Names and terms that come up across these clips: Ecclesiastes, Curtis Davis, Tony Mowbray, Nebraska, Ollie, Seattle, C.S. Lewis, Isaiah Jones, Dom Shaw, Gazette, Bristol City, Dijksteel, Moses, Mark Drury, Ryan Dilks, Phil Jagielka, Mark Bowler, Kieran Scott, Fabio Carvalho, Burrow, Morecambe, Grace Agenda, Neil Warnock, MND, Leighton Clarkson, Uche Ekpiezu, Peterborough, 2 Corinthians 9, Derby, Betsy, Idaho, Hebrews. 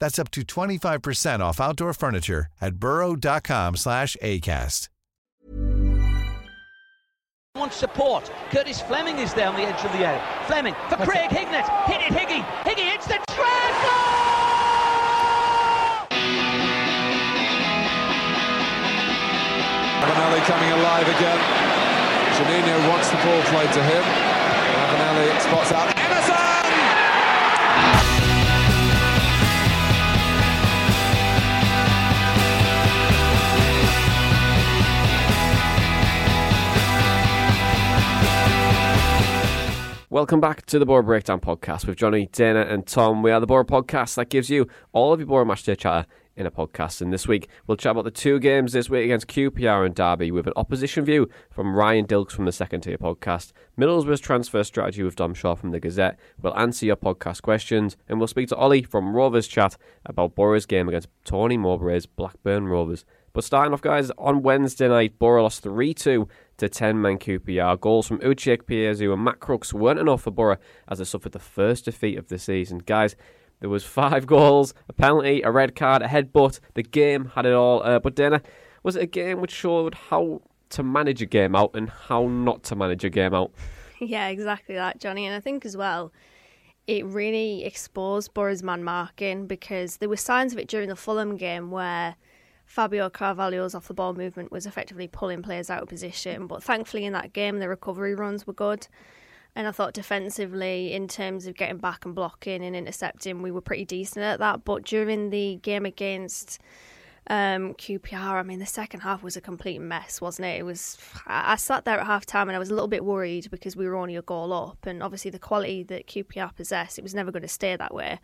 That's up to 25% off outdoor furniture at burrow.com/acast. Wants support. Curtis Fleming is down the edge of the area. Fleming for Craig Hignett. Hit it, Higgy. Higgy hits the track. Abinelli coming alive again. Janino wants the ball played to him. Abinelli spots out. Welcome back to the Boro Breakdown Podcast with Johnny, Dana and Tom. We are the Boro Podcast that gives you all of your Boro matchday chatter in a podcast. And this week, we'll chat about the two games this week against QPR and Derby with an opposition view from Ryan Dilks from the Second Tier Podcast, Middlesbrough's transfer strategy with Dom Shaw from the Gazette. We'll answer your podcast questions and we'll speak to Ollie from Rovers Chat about Boro's game against Tony Mowbray's Blackburn Rovers. But starting off, guys, on Wednesday night, Boro lost 3-2 to 10-man QPR. Goals from Uchek, Payero and Matt Crooks weren't enough for Boro as they suffered the first defeat of the season. Guys, there was 5 goals, a penalty, a red card, a headbutt. The game had it all. But Dana, was it a game which showed how to manage a game out and how not to manage a game out? Yeah, exactly that, Johnny. And I think as well, it really exposed Boro's man marking, because there were signs of it during the Fulham game where Fabio Carvalho's off-the-ball movement was effectively pulling players out of position. But thankfully in that game, the recovery runs were good. And I thought defensively, in terms of getting back and blocking and intercepting, we were pretty decent at that. But during the game against QPR, I mean, the second half was a complete mess, wasn't it? It was. I sat there at half-time and I was a little bit worried because we were only a goal up. And obviously the quality that QPR possessed, it was never going to stay that way.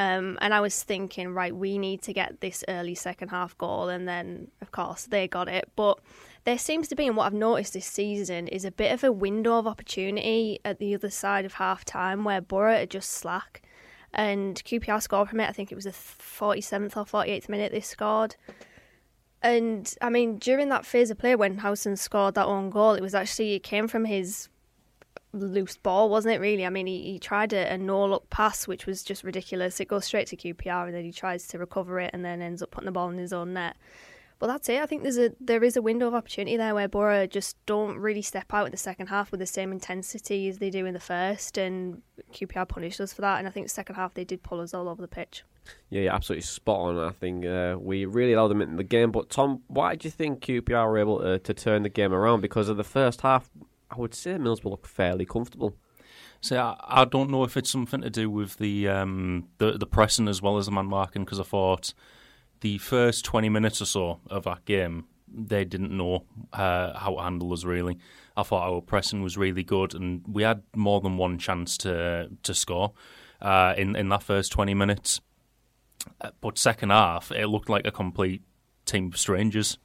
And I was thinking, right, we need to get this early second half goal. And then, of course, they got it. But there seems to be, and what I've noticed this season, is a bit of a window of opportunity at the other side of half-time where Boro are just slack. And QPR scored from it. I think it was the 47th or 48th minute they scored. And, I mean, during that phase of play when Howson scored that own goal, it was actually, it came from his loose ball, wasn't it, really? I mean, he tried a no-look pass, which was just ridiculous. It goes straight to QPR and then he tries to recover it and then ends up putting the ball in his own net. But that's it. I think there is a window of opportunity there where Boro just don't really step out in the second half with the same intensity as they do in the first, and QPR punished us for that. And I think the second half they did pull us all over the pitch. Yeah, absolutely spot on. I think we really allowed them in the game. But Tom, why do you think QPR were able to turn the game around? Because of the first half, I would say Middlesbrough looked fairly comfortable. So I don't know if it's something to do with the pressing as well as the man marking, because I thought the first 20 minutes or so of that game, they didn't know how to handle us, really. I thought our pressing was really good and we had more than one chance to score in that first 20 minutes. But second half, it looked like a complete team of strangers.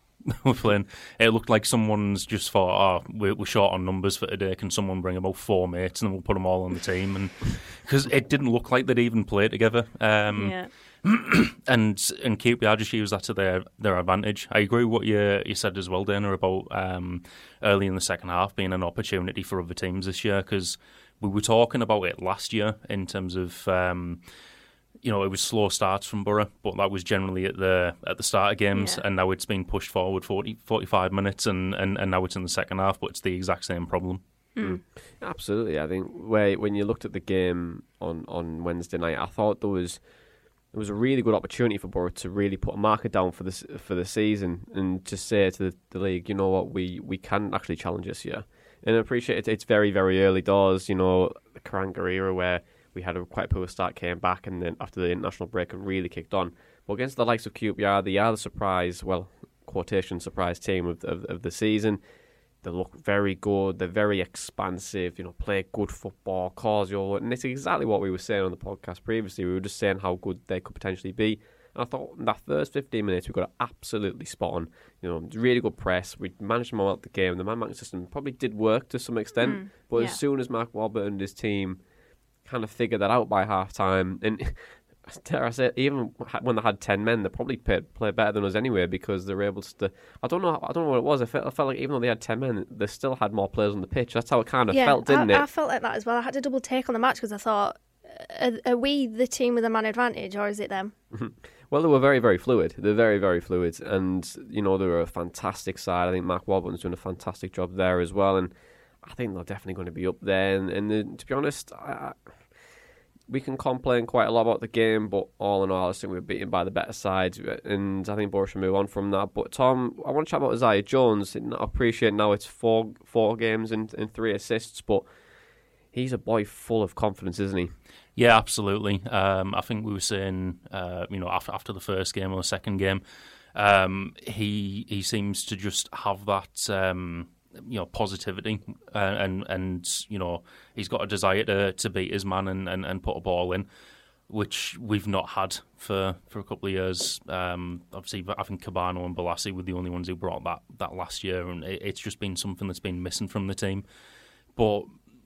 We're playing. It looked like someone's just thought, we're short on numbers for today. Can someone bring about 4 mates and then we'll put them all on the team? And because it didn't look like they'd even play together. Yeah. and QPR just used that to their advantage. I agree with what you said as well, Dana, about early in the second half being an opportunity for other teams this year, because we were talking about it last year in terms of it was slow starts from Boro, but that was generally at the start of games, yeah. And now it's been pushed forward 40, 45 minutes and now it's in the second half, but it's the exact same problem. Mm. Absolutely. I think when you looked at the game on Wednesday night, I thought there was it was a really good opportunity for Boro to really put a marker down for the season and to say to the league, you know what, we can actually challenge this year. And I appreciate it, it's very, very early doors, you know, the Karanka era where we had a quite poor start, came back, and then after the international break it really kicked on. But against the likes of QPR, they are the surprise, well, quotation surprise team of the season. They look very good, they're very expansive, you know, play good football, cause your... And it's exactly what we were saying on the podcast previously. We were just saying how good they could potentially be. And I thought in that first 15 minutes, we got absolutely spot on. You know, really good press. We managed to mount the game. The man-marking system probably did work to some extent. But as soon as Mark Wahlberg and his team kind of figured that out by half-time, and dare I say, even when they had 10 men, they probably played better than us anyway, because they were able to... I don't know what it was. I felt like even though they had 10 men, they still had more players on the pitch. That's how it kind of felt, didn't it? I felt like that as well. I had to double take on the match because I thought, are we the team with a man advantage or is it them? Well, they were very, very fluid. They're very, very fluid. And, you know, they were a fantastic side. I think Mark Warburton's doing a fantastic job there as well. And I think they're definitely going to be up there. And to be honest, we can complain quite a lot about the game, but all in all, I think we were beaten by the better side. And I think Boro should move on from that. But Tom, I want to chat about Isaiah Jones. I appreciate now it's four games and 3 assists, but he's a boy full of confidence, isn't he? Yeah, absolutely. I think we were saying, you know, after the first game or the second game, he seems to just have that, you know, positivity and you know, he's got a desire to beat his man and put a ball in, which we've not had for a couple of years. Obviously, I think Cabano and Balassi were the only ones who brought that last year, and it's just been something that's been missing from the team. But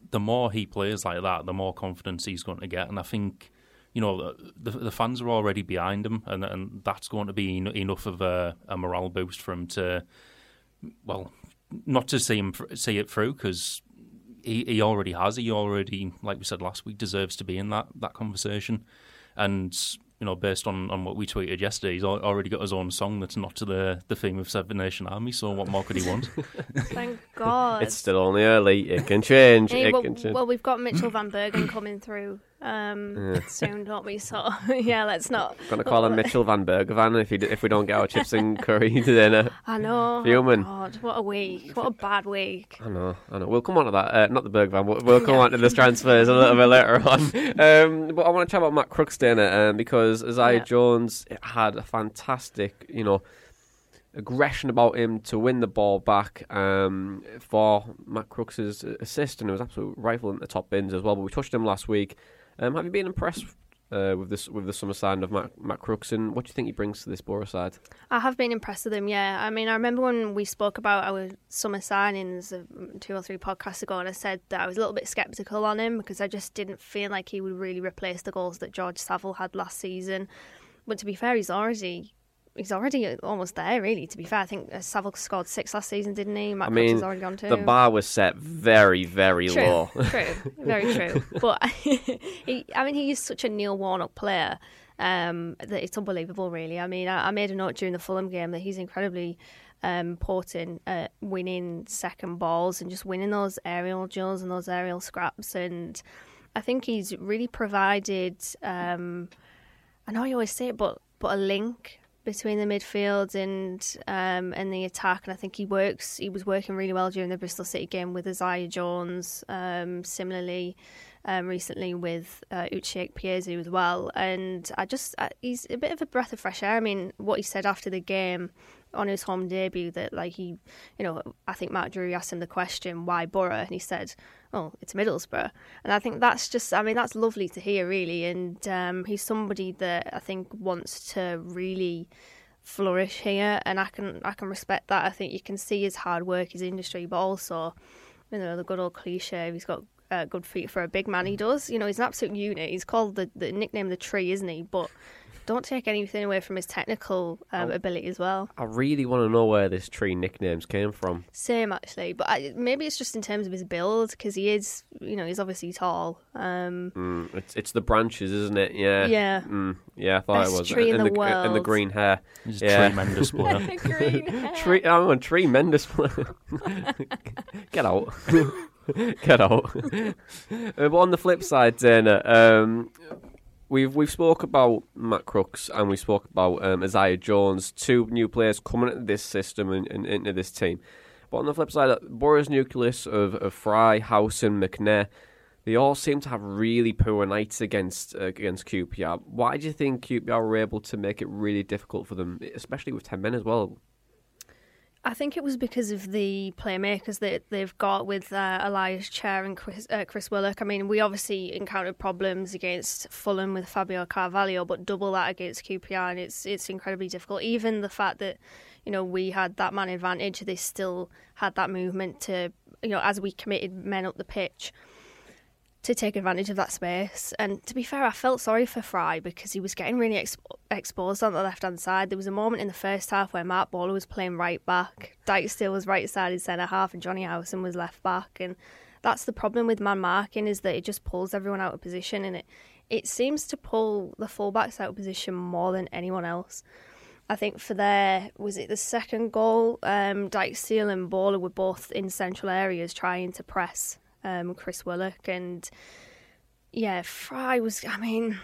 the more he plays like that, the more confidence he's going to get, and I think, you know, the fans are already behind him, and that's going to be enough of a morale boost for him to, well, not to see it through, because he already has. He already, like we said last week, deserves to be in that conversation. And, you know, based on what we tweeted yesterday, he's already got his own song that's not to the theme of Seven Nation Army, so what more could he want? Thank God. It's still only early. It can change. Well, we've got Mitchell Van Bergen coming through soon, don't we? So, yeah, let's not... Going to call him Mitchell Van Bergen if we don't get our chips and curry to dinner. I know. Human. God, what a week. What a bad week. I know. We'll come on to that. Not the Berg Van. We'll come on to the transfers a little bit later on. But I want to chat about Matt Crooks, Dana, because Isaiah Jones had a fantastic, you know, aggression about him to win the ball back for Matt Crooks' assist, and it was absolute rifle in the top bins as well. But we touched him last week. Have you been impressed with the summer signing of Matt Crooks, and what do you think he brings to this Boro side? I have been impressed with him, yeah. I mean, I remember when we spoke about our summer signings 2 or 3 podcasts ago, and I said that I was a little bit sceptical on him because I just didn't feel like he would really replace the goals that George Savile had last season. But to be fair, he's already almost there, really, to be fair. I think Savile scored 6 last season, didn't he? Matt Crooks has already gone 2. The bar was set very, very low. True, very true. But, he is such a Neil Warnock player that it's unbelievable, really. I mean, I made a note during the Fulham game that he's incredibly important at winning second balls and just winning those aerial duels and those aerial scraps. And I think he's really provided, I know I always say it, but a link between the midfield and the attack, and I think he was working really well during the Bristol City game with Isaiah Jones, similarly recently with Uche Ekpiezu as well, and he's a bit of a breath of fresh air. I mean, what he said after the game on his home debut, that like he, you know, I think Mark Drury asked him the question, why Boro, and he said, oh, it's Middlesbrough. And I think that's just, I mean, that's lovely to hear, really. And he's somebody that I think wants to really flourish here, and I can respect that. I think you can see his hard work, his industry, but also, you know, the good old cliche, he's got good feet for a big man. He does, you know, he's an absolute unit. He's called the nickname the tree, isn't he? But don't take anything away from his technical ability as well. I really want to know where this tree nicknames came from. Same, actually. But maybe it's just in terms of his build, because he is, you know, he's obviously tall. It's the branches, isn't it? Yeah. Yeah. Yeah, I thought best it was. Tree in the world. And the green hair. He's a tremendous player. Green hair. I'm a tremendous player. Get out. Get out. But on the flip side, Dana... We've spoke about Matt Crooks and we spoke about Isaiah Jones, two new players coming into this system and into this team. But on the flip side, Borough's nucleus of Fry, Howson, McNair, they all seem to have really poor nights against QPR. Why do you think QPR were able to make it really difficult for them, especially with 10 men as well? I think it was because of the playmakers that they've got with Elias Chair and Chris Willock. I mean, we obviously encountered problems against Fulham with Fabio Carvalho, but double that against QPR, and it's incredibly difficult. Even the fact that, you know, we had that man advantage, they still had that movement to, you know, as we committed men up the pitch, to take advantage of that space. And to be fair, I felt sorry for Fry because he was getting really exposed on the left-hand side. There was a moment in the first half where Mark Bowler was playing right back, Dijksteel was right-sided centre-half and Johnny Howson was left back. And that's the problem with man marking, is that it just pulls everyone out of position, and it seems to pull the full-backs out of position more than anyone else. I think for their, was it the second goal, Dijksteel and Bowler were both in central areas trying to press Chris Willock, and yeah, Fry was, I mean,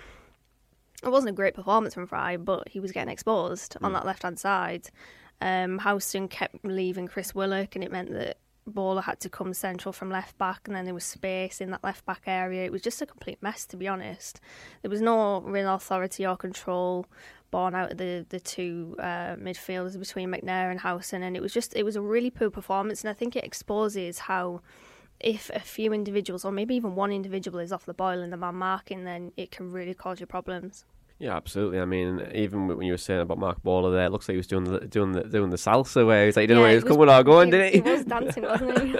it wasn't a great performance from Fry, but he was getting exposed on that left hand side. Howson kept leaving Chris Willock, and it meant that Bowler had to come central from left back, and then there was space in that left back area. It was just a complete mess, to be honest. There was no real authority or control born out of the two midfielders between McNair and Howson, and it was a really poor performance. And I think it exposes how, if a few individuals or maybe even one individual is off the boil in the man marking, then it can really cause you problems. Yeah, absolutely. I mean, even when you were saying about Mark Bowler there, it looks like he was doing the salsa where he's like, he didn't know where he was coming or going, didn't he? He was dancing, wasn't he?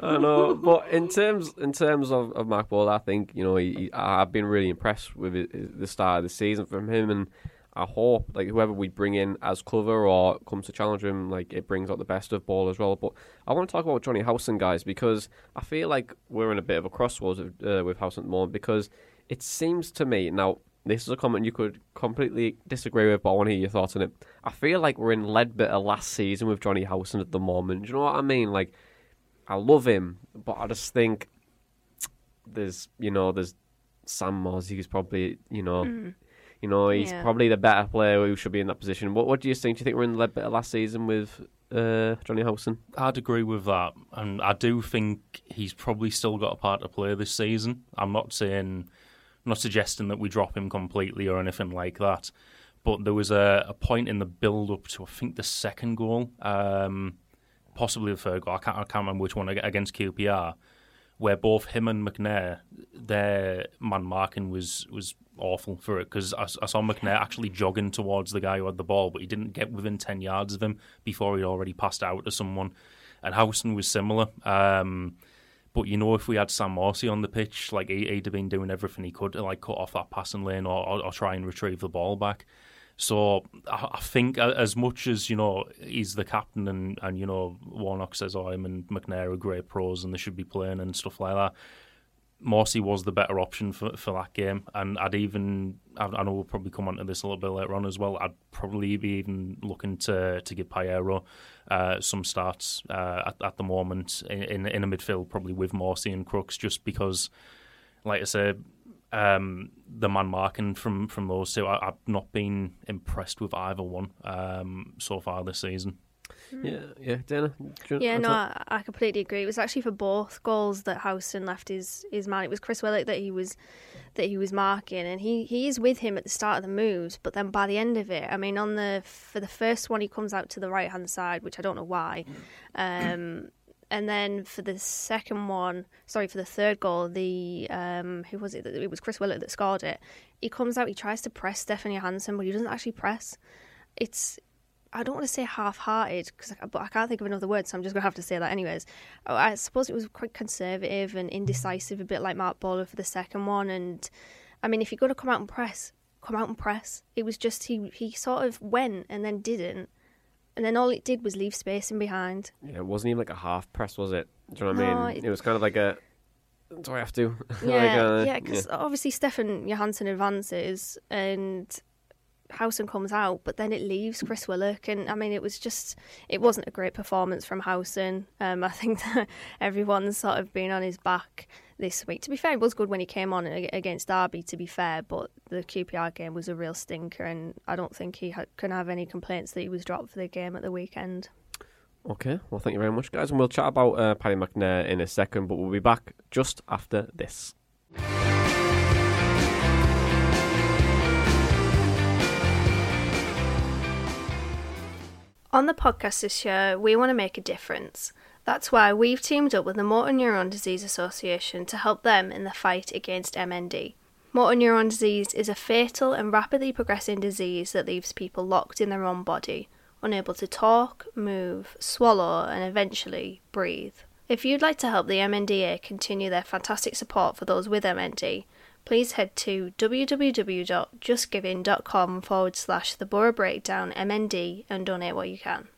I know. But in terms of Mark Bowler, I think, you know, I've been really impressed with the start of the season from him, and I hope, like, whoever we bring in as cover or comes to challenge him, like, it brings out the best of Ball as well. But I want to talk about Johnny Howson, guys, because I feel like we're in a bit of a crossroads with Howson at the moment, because it seems to me, now, this is a comment you could completely disagree with, but I want to hear your thoughts on it. I feel like we're in Leadbitter last season with Johnny Howson at the moment. Do you know what I mean? Like, I love him, but I just think there's Sam Moss, who's probably, you know... You know, he's probably the better player who should be in that position. What do you think? Do you think we're in the lead bit of last season with Johnny Howson? I'd agree with that. And I do think he's probably still got a part to play this season. I'm not suggesting that we drop him completely or anything like that. But there was a point in the build-up to, I think, the second goal, possibly the third goal, I can't remember which one, against QPR, where both him and McNair, their man marking was awful for it, because I saw McNair actually jogging towards the guy who had the ball, but he didn't get within 10 yards of him before he'd already passed out to someone. And Howson was similar. But, you know, if we had Sam Morsey on the pitch, like, he'd have been doing everything he could to, like, cut off that passing lane or try and retrieve the ball back. So I think, as much as, you know, he's the captain and you know, Warnock says, oh, him and McNair are great pros and they should be playing and stuff like that, Morsey was the better option for that game. And I know we'll probably come on to this a little bit later on as well, I'd probably be even looking to give Payero some starts at the moment in a midfield, probably with Morsey and Crooks, just because, like I said, the man marking from those two, I've not been impressed with either one so far this season. Yeah, Dana? Yeah, no, I completely agree. It was actually for both goals that Howson left his man. It was Chris Willock that he was marking, and he is with him at the start of the moves, but then by the end of it, I mean, for the first one, he comes out to the right-hand side, which I don't know why. And then for the third goal, the who was it? It was Chris Willock that scored it. He comes out, he tries to press Stephanie Hansen, but he doesn't actually press. I don't want to say half-hearted, but I can't think of another word, so I'm just going to have to say that anyways. I suppose it was quite conservative and indecisive, a bit like Mark Bowler for the second one. And, I mean, if you're going to come out and press, come out and press. It was just he sort of went and then didn't. And then all it did was leave space in behind. Yeah, it wasn't even like a half press, was it? Do you know what I mean? It was kind of like a, do I have to? Obviously Stefan Johansson advances and Howson comes out, but then it leaves Chris Willock. And, I mean, it wasn't a great performance from Howson. I think that everyone's sort of been on his back this week. To be fair, it was good when he came on against Derby, to be fair, but the QPR game was a real stinker, and I don't think he can have any complaints that he was dropped for the game at the weekend. Okay, well, thank you very much, guys, and we'll chat about Paddy McNair in a second, but we'll be back just after this. On the podcast this year, we want to make a difference. That's why we've teamed up with the Motor Neuron Disease Association to help them in the fight against MND. Motor neuron disease is a fatal and rapidly progressing disease that leaves people locked in their own body, unable to talk, move, swallow, and eventually breathe. If you'd like to help the MNDA continue their fantastic support for those with MND, please head to www.justgiving.com/the Boro Breakdown MND and donate what you can.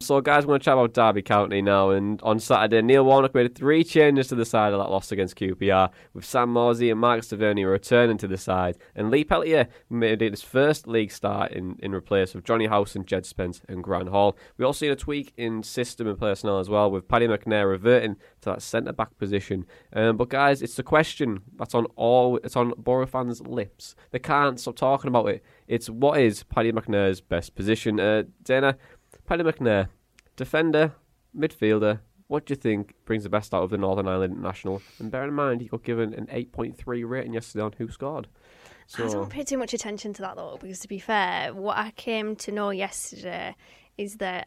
So guys, we're going to chat about Derby County now, and on Saturday, Neil Warnock made 3 changes to the side of that loss against QPR, with Sam Morsey and Marcus Tavernier returning to the side, and Lee Peltier made his first league start in replace of Johnny Howson, Jed Spence and Grant Hall. We also seen a tweak in system and personnel as well, with Paddy McNair reverting to that centre-back position. But guys, it's the question that's on Boro fans' lips. They can't stop talking about it. It's what is Paddy McNair's best position? Dana, Paddy McNair, defender, midfielder, what do you think brings the best out of the Northern Ireland International? And bear in mind, he got given an 8.3 rating yesterday on Who Scored. So I don't pay too much attention to that, though, because to be fair, what I came to know yesterday is that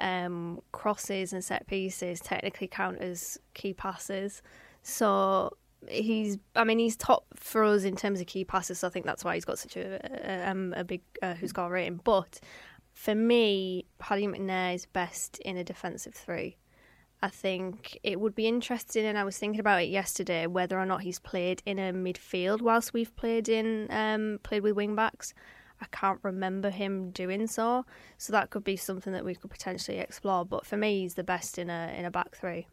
crosses and set pieces technically count as key passes. So he's top for us in terms of key passes, so I think that's why he's got such a big Who Scored rating. But for me, Paddy McNair is best in a defensive three. I think it would be interesting, and I was thinking about it yesterday, whether or not he's played in a midfield whilst we've played with wing-backs. I can't remember him doing so. So that could be something that we could potentially explore. But for me, he's the best in a back three.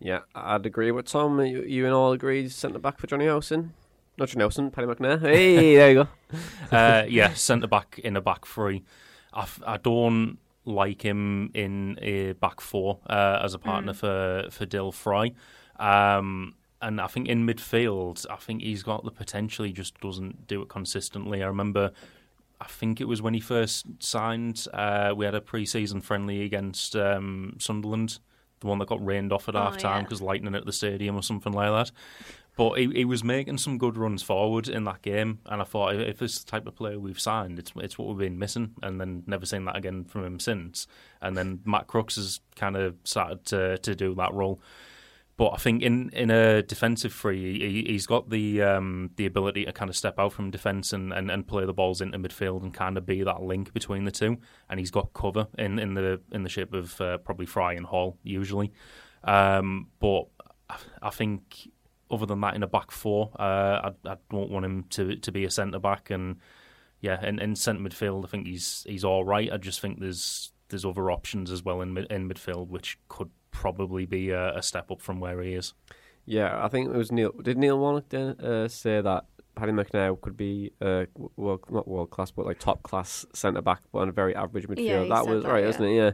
Yeah, I'd agree with Tom. You and all agree centre-back for Johnny Howson? Not Johnny Howson, Paddy McNair. Hey, there you go. Yeah, centre-back in a back three. I don't like him in a back four as a partner for Dil Fry. And I think in midfield, I think he's got the potential. He just doesn't do it consistently. I remember, I think it was when he first signed, we had a pre-season friendly against Sunderland, the one that got rained off at half-time because lightning at the stadium or something like that. But he was making some good runs forward in that game, and I thought, if this is the type of player we've signed, it's what we've been missing, and then never seen that again from him since. And then Matt Crooks has kind of started to do that role. But I think in a defensive three, he's got the ability to kind of step out from defence and play the balls into midfield and kind of be that link between the two. And he's got cover in the shape of probably Fry and Hall, usually. But I think, other than that, in a back four, I don't want him to be a centre back, and in centre midfield, I think he's all right. I just think there's other options as well in midfield, which could probably be a step up from where he is. Yeah, I think it was Neil. Did Neil Warnock say that Paddy McNair could be not world class, but like top class centre back, but on a very average midfield? Yeah, that was right, wasn't it? Yeah.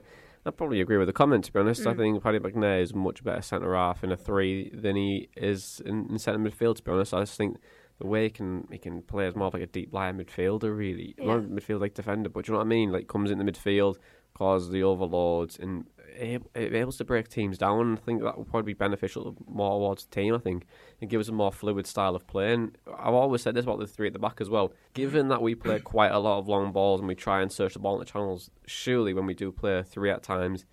I probably agree with the comment, to be honest. I think Paddy McNair is much better centre-half in a three than he is in centre midfield, to be honest. I just think the way he can play is more of like a deep lying midfielder, really. Yeah. Not a midfield like defender, but do you know what I mean? Like, comes into midfield, causes the overloads, and able to break teams down. I think that would probably be beneficial more towards the team, I think, and give us a more fluid style of play. And I've always said this about the three at the back as well. Given that we play quite a lot of long balls and we try and search the ball in the channels, surely when we do play three at times,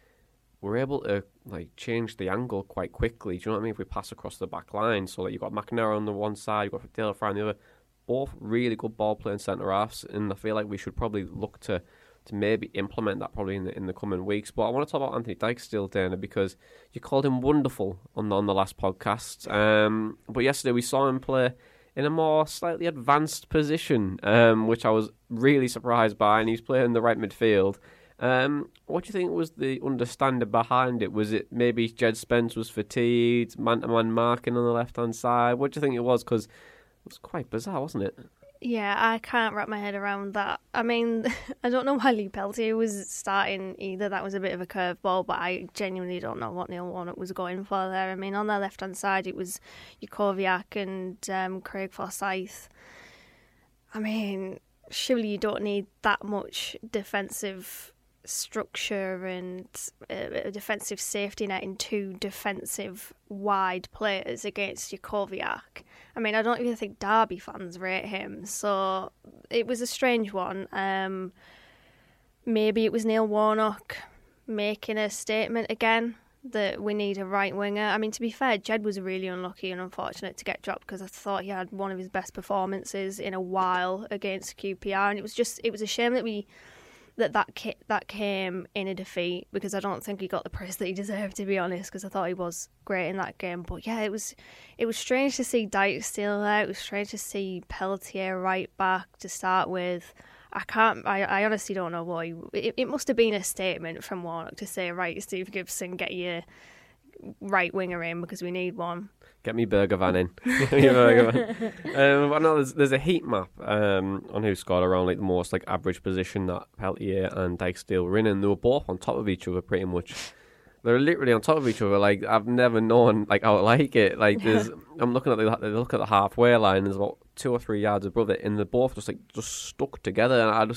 we're able to like change the angle quite quickly. Do you know what I mean? If we pass across the back line, so that you've got McNair on the one side, you've got Dale Fry on the other, both really good ball playing centre halves, and I feel like we should probably look to maybe implement that probably in the coming weeks. But I want to talk about Anthony Dijksteel, Dana, because you called him wonderful on the last podcast. But yesterday we saw him play in a more slightly advanced position, which I was really surprised by, and he's playing the right midfield. What do you think was the understanding behind it? Was it maybe Jed Spence was fatigued, man-to-man marking on the left-hand side? What do you think it was? Because it was quite bizarre, wasn't it? Yeah, I can't wrap my head around that. I mean, I don't know why Lee Peltier was starting either. That was a bit of a curveball, but I genuinely don't know what Neil Warnock was going for there. I mean, on their left-hand side, it was Jukoviak and Craig Forsyth. I mean, surely you don't need that much defensive structure and a defensive safety net in two defensive wide players against Jukoviak. I mean, I don't even think Derby fans rate him, so it was a strange one. Maybe it was Neil Warnock making a statement again that we need a right winger. I mean, to be fair, Jed was really unlucky and unfortunate to get dropped because I thought he had one of his best performances in a while against QPR, and it was a shame that that came in a defeat, because I don't think he got the praise that he deserved, to be honest, because I thought he was great in that game. But yeah, it was strange to see Dijksteel there. It was strange to see Peltier right back to start with. I honestly don't know why. It must have been a statement from Warnock to say, right, Steve Gibson, get your right winger in because we need one. Get me Burger Van in. Get me Burger Van. I know there's a heat map on who scored around like the most like average position that Peltier and Dijksteel were in, and they were both on top of each other pretty much. They're literally on top of each other. Like, I've never known like how I like it. Like, there's I'm looking at the halfway line. There's about 2 or 3 yards above it, and they're both just stuck together. And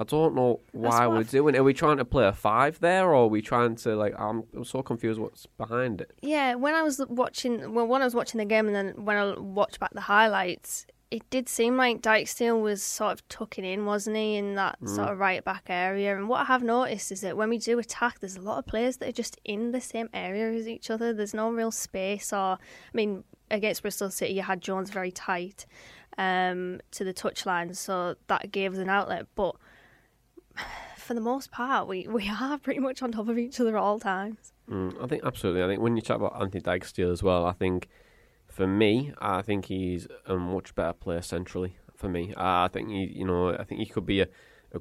I don't know why we're doing it. Are we trying to play a five there, or are we trying to, like, I'm so confused what's behind it. Yeah, when I was watching the game and then when I watched back the highlights, it did seem like Dijksteel was sort of tucking in, wasn't he, in that sort of right back area. And what I have noticed is that when we do attack, there's a lot of players that are just in the same area as each other. There's no real space, or, I mean, against Bristol City, you had Jones very tight to the touchline, so that gave us an outlet. But for the most part, we are pretty much on top of each other at all times. I think absolutely. I think when you talk about Anthony Dijksteel as well, I think for me, I think he's a much better player centrally. For me, I think he could be a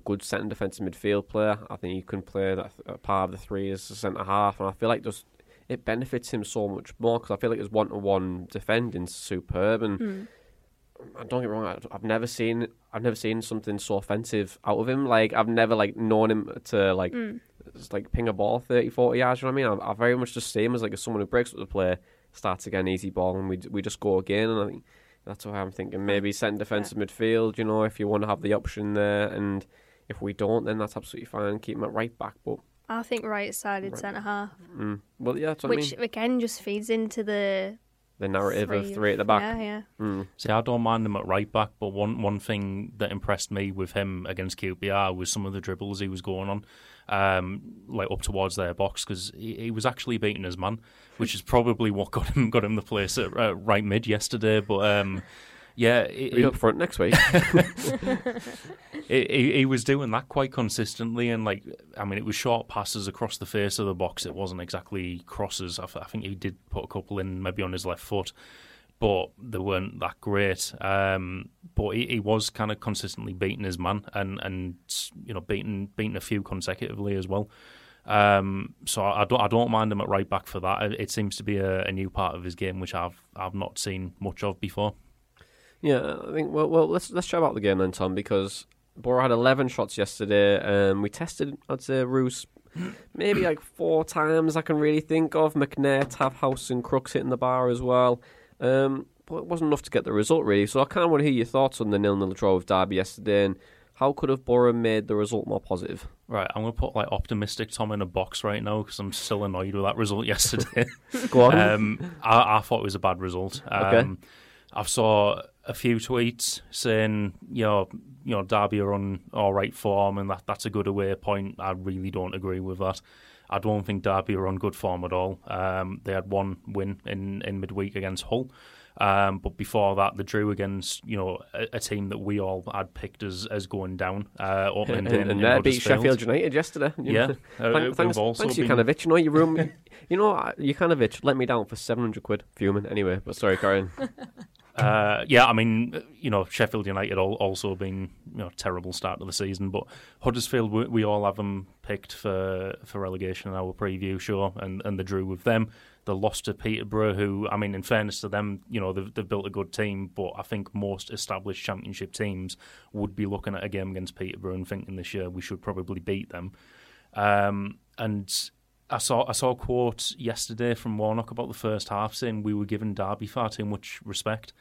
good centre defensive midfield player. I think he can play that part of the three as a centre half, and I feel like just it benefits him so much more because I feel like his 1-on-1 defending's superb. And don't get me wrong, I've never seen something so offensive out of him. Like, I've never like known him to like ping a ball 30, 40 yards, you know what I mean? I very much just see him as like as someone who breaks up the play, starts again, easy ball, and we just go again. And I think that's why I'm thinking maybe centre defensive midfield, you know, if you want to have the option there, and if we don't, then that's absolutely fine. Keep him at right back, but I think right-sided centre half. Well, yeah, that's what I mean. Which again just feeds into the narrative of three at the back. Yeah. See, I don't mind him at right back, but one thing that impressed me with him against QPR was some of the dribbles he was going on, like up towards their box, because he was actually beating his man, which is probably what got him the place at right mid yesterday. But yeah, he'll be up front next week. he was doing that quite consistently, and like, I mean, it was short passes across the face of the box. It wasn't exactly crosses. I think he did put a couple in, maybe on his left foot, but they weren't that great. But he was kind of consistently beating his man, and you know, beating a few consecutively as well. So I don't mind him at right back for that. It seems to be a new part of his game which I've not seen much of before. Yeah, I think, well, let's chat about the game then, Tom, because Boro had 11 shots yesterday. We tested, I'd say, Roos maybe like 4 times I can really think of. McNair, Tav, Howson, Crooks hitting the bar as well. But it wasn't enough to get the result, really. So I kind of want to hear your thoughts on the 0-0 draw with Derby yesterday, and how could have Boro made the result more positive? Right, I'm going to put like optimistic Tom in a box right now because I'm still annoyed with that result yesterday. Go on. I thought it was a bad result. Okay. I saw a few tweets saying, you know, Derby are on all right form, and that's a good away point. I really don't agree with that. I don't think Derby are on good form at all. They had one win in midweek against Hull, but before that they drew against, you know, a team that we all had picked as going down. And they beat Sheffield United yesterday. Yeah, thanks Jukanovic. You know, Jukanovic let me down for £700, fuming. Anyway, but sorry, Karen. Yeah, I mean, you know, Sheffield United also been, you know, terrible start to the season, but Huddersfield, we all have them picked for relegation in our preview show, and they drew with them. They lost to Peterborough, who, I mean, in fairness to them, you know, they've built a good team, but I think most established Championship teams would be looking at a game against Peterborough and thinking this year we should probably beat them. And I saw a quote yesterday from Warnock about the first half saying we were giving Derby far too much respect.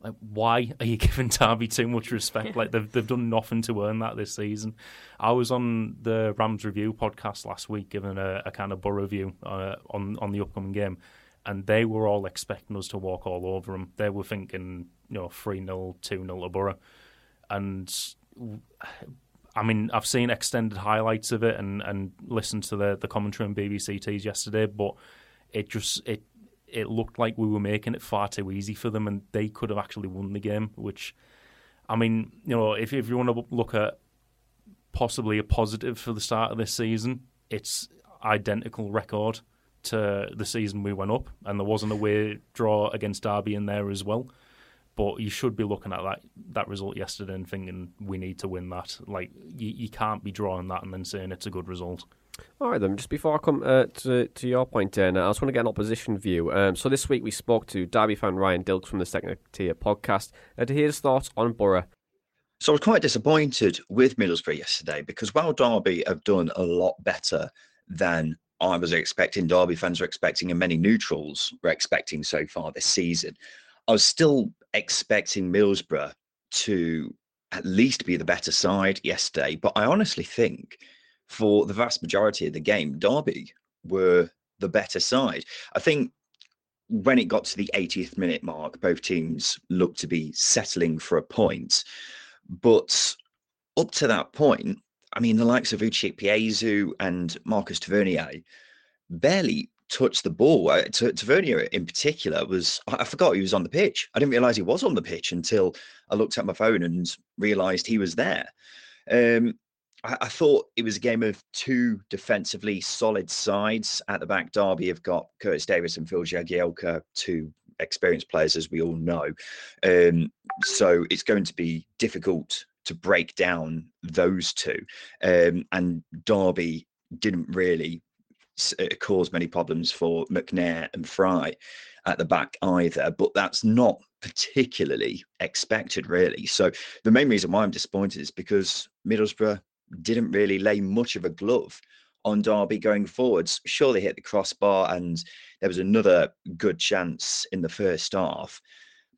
Like, why are you giving Derby too much respect? Like, they've done nothing to earn that this season. I was on the Rams Review podcast last week giving a kind of Boro view on the upcoming game, and they were all expecting us to walk all over them. They were thinking, you know, 3-0, 2-0 to Boro. And I mean, I've seen extended highlights of it and listened to the commentary on BBC T's yesterday, but it just it looked like we were making it far too easy for them, and they could have actually won the game, which, I mean, you know, if you want to look at possibly a positive for the start of this season, it's identical record to the season we went up, and there wasn't a away draw against Derby in there as well. But you should be looking at that result yesterday and thinking we need to win that. Like, you can't be drawing that and then saying it's a good result. All right, then. Just before I come to your point, Dana, I just want to get an opposition view. So this week we spoke to Derby fan Ryan Dilks from the Second Tier Podcast to hear his thoughts on Boro. So I was quite disappointed with Middlesbrough yesterday, because while Derby have done a lot better than I was expecting, Derby fans are expecting, and many neutrals were expecting so far this season, I was still expecting Middlesbrough to at least be the better side yesterday. But I honestly think for the vast majority of the game, Derby were the better side. I think when it got to the 80th minute mark, both teams looked to be settling for a point. But up to that point, I mean, the likes of Udinese and Marcus Tavernier barely touched the ball. Tavernier in particular I forgot he was on the pitch. I didn't realise he was on the pitch until I looked at my phone and realised he was there. I thought it was a game of two defensively solid sides. At the back, Derby have got Curtis Davis and Phil Jagielka, two experienced players, as we all know. So it's going to be difficult to break down those two. And Derby didn't really cause many problems for McNair and Fry at the back either, but that's not particularly expected, really. So the main reason why I'm disappointed is because Middlesbrough didn't really lay much of a glove on Derby going forwards. Sure, they hit the crossbar, and there was another good chance in the first half.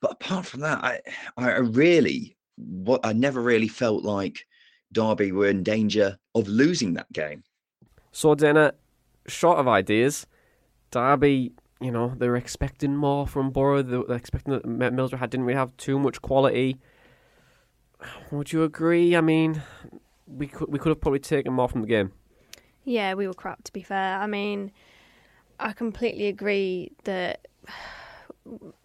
But apart from that, I never really felt like Derby were in danger of losing that game. So, Dana, short of ideas, Derby, you know, they were expecting more from Boro. They were expecting that Middlesbrough didn't really have too much quality. Would you agree? I mean, we could have probably taken more from the game. Yeah, we were crap, to be fair. I mean, I completely agree that...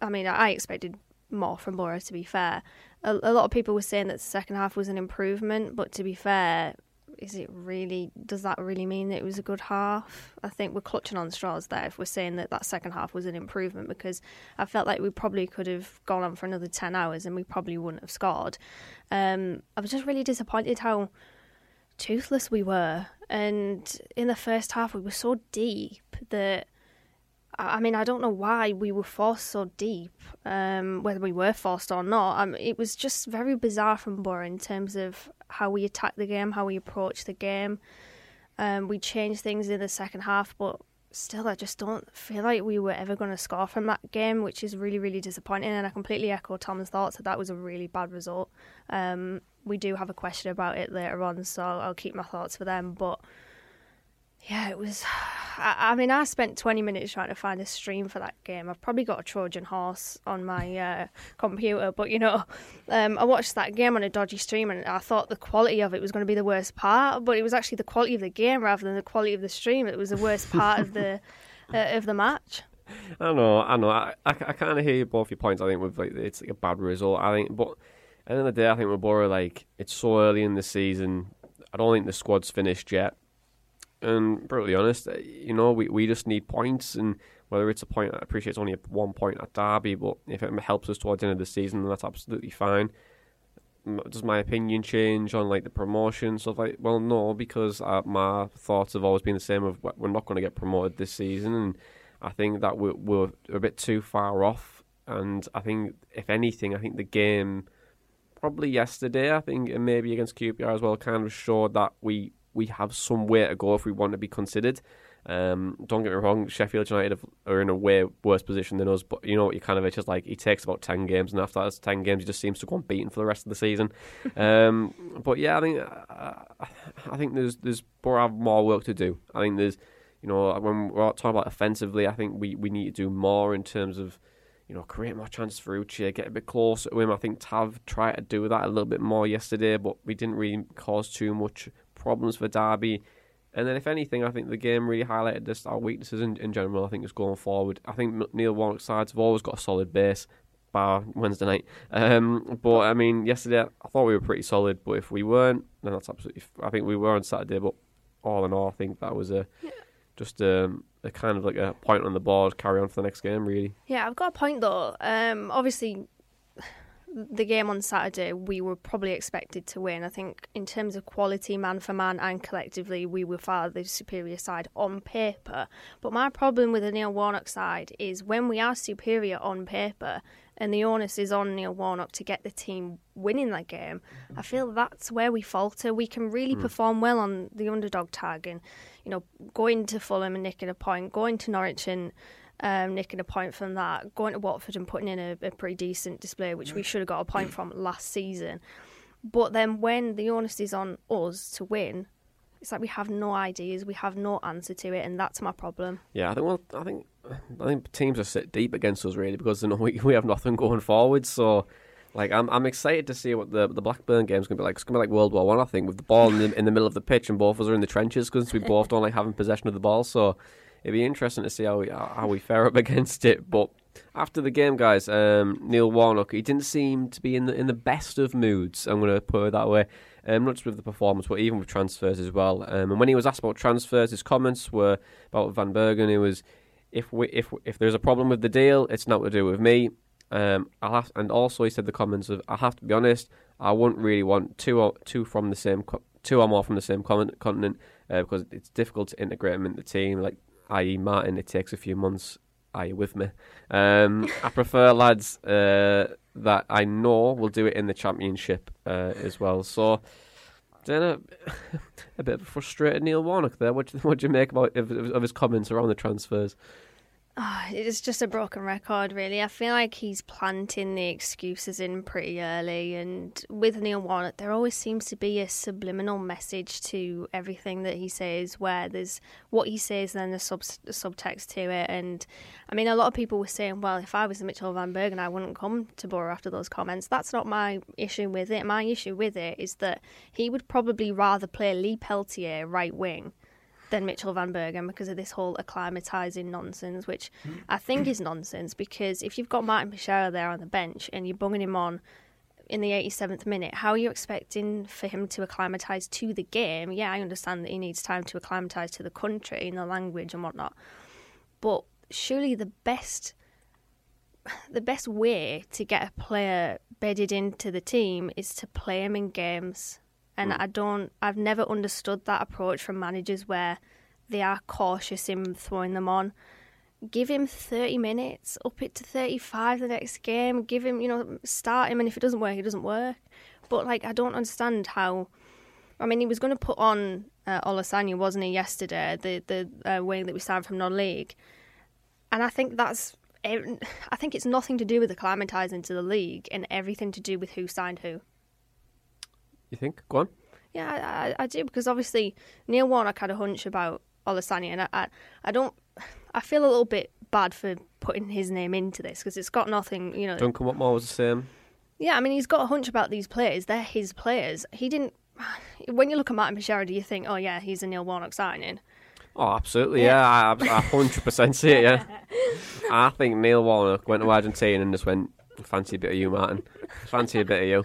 I mean, I expected more from Boro, to be fair. A lot of people were saying that the second half was an improvement, but to be fair, does that really mean that it was a good half? I think we're clutching on straws there if we're saying that second half was an improvement, because I felt like we probably could have gone on for another 10 hours and we probably wouldn't have scored. I was just really disappointed how toothless we were. And in the first half, we were so deep that, I mean, I don't know why we were forced so deep, whether we were forced or not. It was just very bizarre from Boro in terms of how we attacked the game, how we approached the game. We changed things in the second half, but still, I just don't feel like we were ever going to score from that game, which is really, really disappointing. And I completely echo Tom's thoughts that was a really bad result. We do have a question about it later on, so I'll keep my thoughts for them, but... yeah, it was... I mean, I spent 20 minutes trying to find a stream for that game. I've probably got a Trojan horse on my computer, but, you know, I watched that game on a dodgy stream, and I thought the quality of it was going to be the worst part, but it was actually the quality of the game rather than the quality of the stream. It was the worst part of the match. I know. I kind of hear both your points, I think, with, like, it's like a bad result, I think. But at the end of the day, I think with Boro, like, it's so early in the season. I don't think the squad's finished yet. And brutally honest, you know, we just need points, and whether it's a point. I appreciate it's only 1 point at Derby, but if it helps us towards the end of the season, then that's absolutely fine. Does my opinion change on like the promotion stuff? Like, well, no, because my thoughts have always been the same of we're not going to get promoted this season, and I think that we're a bit too far off. And I think, if anything, I think the game probably yesterday, I think, and maybe against QPR as well, kind of showed that we have some way to go if we want to be considered. Don't get me wrong, Sheffield United are in a way worse position than us, but you know what, you kind of, it's just like he takes about 10 games, and after that 10 games, he just seems to go unbeaten for the rest of the season. But yeah, I think there's more work to do. I think there's, you know, when we're talking about offensively, I think we need to do more in terms of, you know, create more chances for Uche, get a bit closer to him. I think Tav tried to do that a little bit more yesterday, but we didn't really cause too much problems for Derby. And then, if anything, I think the game really highlighted just our weaknesses in general. I think it's going forward. I think Neil Warnock's sides have always got a solid base, bar Wednesday night. But, I mean, yesterday, I thought we were pretty solid. But if we weren't, then that's absolutely... I think we were on Saturday, but all in all, I think that was a kind of like a point on the board, carry on for the next game, really. Yeah, I've got a point, though. Obviously, the game on Saturday, we were probably expected to win. I think in terms of quality, man for man and collectively, we were far the superior side on paper. But my problem with the Neil Warnock side is when we are superior on paper and the onus is on Neil Warnock to get the team winning that game, I feel that's where we falter. We can really perform well on the underdog tag and, you know, going to Fulham and nicking a point, going to Norwich and nicking a point from that, going to Watford and putting in a pretty decent display, which we should have got a point from last season. But then when the onus is on us to win, it's like we have no ideas, we have no answer to it, and that's my problem. Yeah, I think teams are sit deep against us really because they know we have nothing going forward. So, like, I'm excited to see what the Blackburn game's gonna be like. It's gonna be like World War I, I think, with the ball in the middle of the pitch and both of us are in the trenches because we both don't like having possession of the ball. So it'd be interesting to see how we fare up against it. But after the game, guys, Neil Warnock, he didn't seem to be in the best of moods, I'm going to put it that way. Not just with the performance, but even with transfers as well. And when he was asked about transfers, his comments were about Van Bergen. It was, if there's a problem with the deal, it's not to do with me. And also he said the comments of, I have to be honest, I wouldn't really want two or more from the same continent because it's difficult to integrate them into the team. Like, i.e. Martin, it takes a few months, i.e. with me. I prefer lads that I know will do it in the championship as well. So, Dana, a bit of a frustrated Neil Warnock there. What do you make of his comments around the transfers? Oh, it's just a broken record, really. I feel like he's planting the excuses in pretty early. And with Neil Warnock, there always seems to be a subliminal message to everything that he says, where there's what he says and then the subtext to it. And, I mean, a lot of people were saying, well, if I was the Mitchell Van Bergen, I wouldn't come to Boro after those comments. That's not my issue with it. My issue with it is that he would probably rather play Lee Peltier right wing than Mitchell Van Bergen because of this whole acclimatising nonsense, which I think is nonsense, because if you've got Martin Payero there on the bench and you're bunging him on in the 87th minute, how are you expecting for him to acclimatise to the game? Yeah, I understand that he needs time to acclimatise to the country and the language and whatnot, but surely the best way to get a player bedded into the team is to play him in games. And I've never understood that approach from managers where they are cautious in throwing them on. Give him 30 minutes, up it to 35 the next game. Give him, you know, start him, and if it doesn't work, it doesn't work. But, like, I don't understand how... I mean, he was going to put on Olasanya, wasn't he, yesterday, the wing that we signed from non-league. And I think that's... I think it's nothing to do with acclimatising to the league and everything to do with who signed who. You think? Go on. Yeah, I do, because obviously Neil Warnock had a hunch about Olasanya, and I feel a little bit bad for putting his name into this because it's got nothing, you know. Duncan Watmore was the same. Yeah, I mean, he's got a hunch about these players. They're his players. He didn't. When you look at Martin Payero, do you think, oh yeah, he's a Neil Warnock signing? Oh, absolutely, yeah. I 100% see it, yeah. I think Neil Warnock went to Argentina and just went, Fancy a bit of you, Martin. Fancy a bit of you.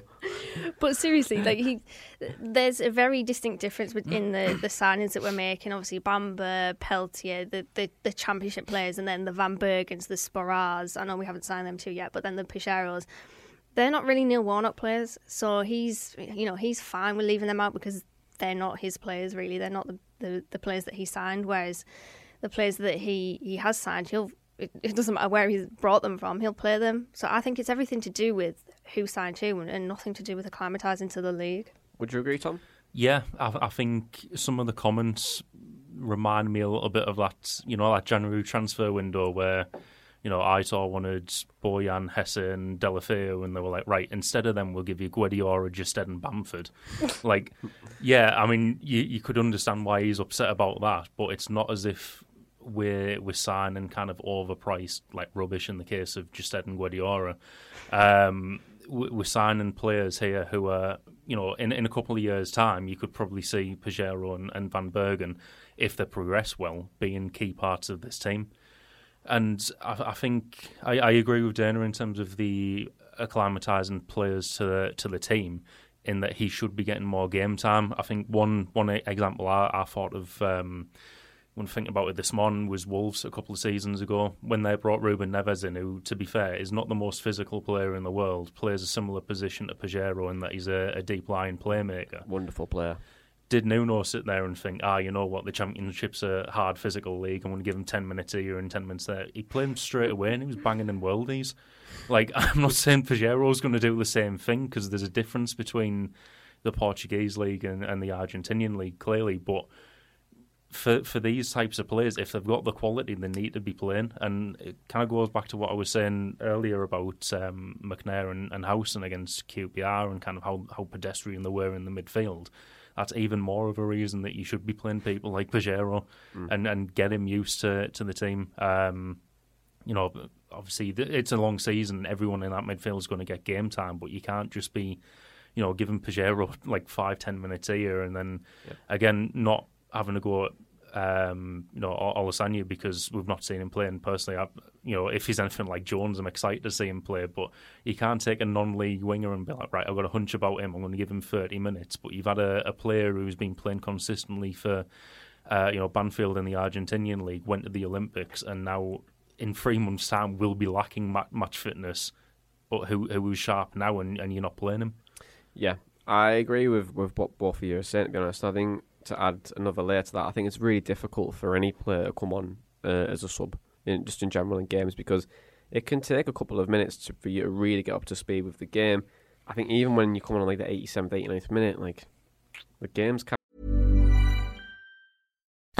But seriously, like there's a very distinct difference in the signings that we're making. Obviously, Bamber, Peltier, the Championship players, and then the Van Bergens, the Sporras. I know we haven't signed them too yet, but then the Payeros. They're not really Neil Warnock players, so he's fine with leaving them out because they're not his players really. They're not the players that he signed. Whereas the players that he has signed, it doesn't matter where he's brought them from, he'll play them. So I think it's everything to do with who signed who and nothing to do with acclimatising to the league. Would you agree, Tom? Yeah, I think some of the comments remind me a little bit of that, that January transfer window where. Aitor wanted Bojan, Hesse and Deulofeu, and they were like, right, instead of them, we'll give you Guardiola, Justed and Bamford. You could understand why he's upset about that, but it's not as if we're signing kind of overpriced like rubbish in the case of Justed and Guardiola. We're signing players here who are, in a couple of years' time, you could probably see Payero and Van Bergen, if they progress well, being key parts of this team. And I think I agree with Dana in terms of the acclimatising players to the team, in that he should be getting more game time. I think one example I thought of when thinking about it this morning was Wolves a couple of seasons ago when they brought Ruben Neves in, who, to be fair, is not the most physical player in the world, plays a similar position to Payero in that he's a deep-lying playmaker. Wonderful player. Did Nuno sit there and think, the Championship's a hard physical league, I'm going to give him 10 minutes here and 10 minutes there? He played him straight away and he was banging in worldies. Like, I'm not saying Payero's going to do the same thing because there's a difference between the Portuguese league and the Argentinian league, clearly. But for these types of players, if they've got the quality, they need to be playing. And it kind of goes back to what I was saying earlier about McNair and Howson against QPR and kind of how pedestrian they were in the midfield. That's even more of a reason that you should be playing people like Payero and get him used to the team. Obviously it's a long season. Everyone in that midfield is going to get game time, but you can't just be, giving Payero like 5-10 minutes here and then again not having to go at Olasanya because we've not seen him play. And personally, if he's anything like Jones, I'm excited to see him play. But you can't take a non-league winger and be like, right, I've got a hunch about him, I'm going to give him 30 minutes. But you've had a player who's been playing consistently for, Banfield in the Argentinian league, went to the Olympics, and now in 3 months' time will be lacking match fitness, but who is sharp now and you're not playing him. Yeah, I agree with what both of you are saying, to be honest. I think, to add another layer to that, I think it's really difficult for any player to come on as a sub, just in general in games, because it can take a couple of minutes for you to really get up to speed with the game. I think even when you come on like the 87th, 89th minute, like the game's kind.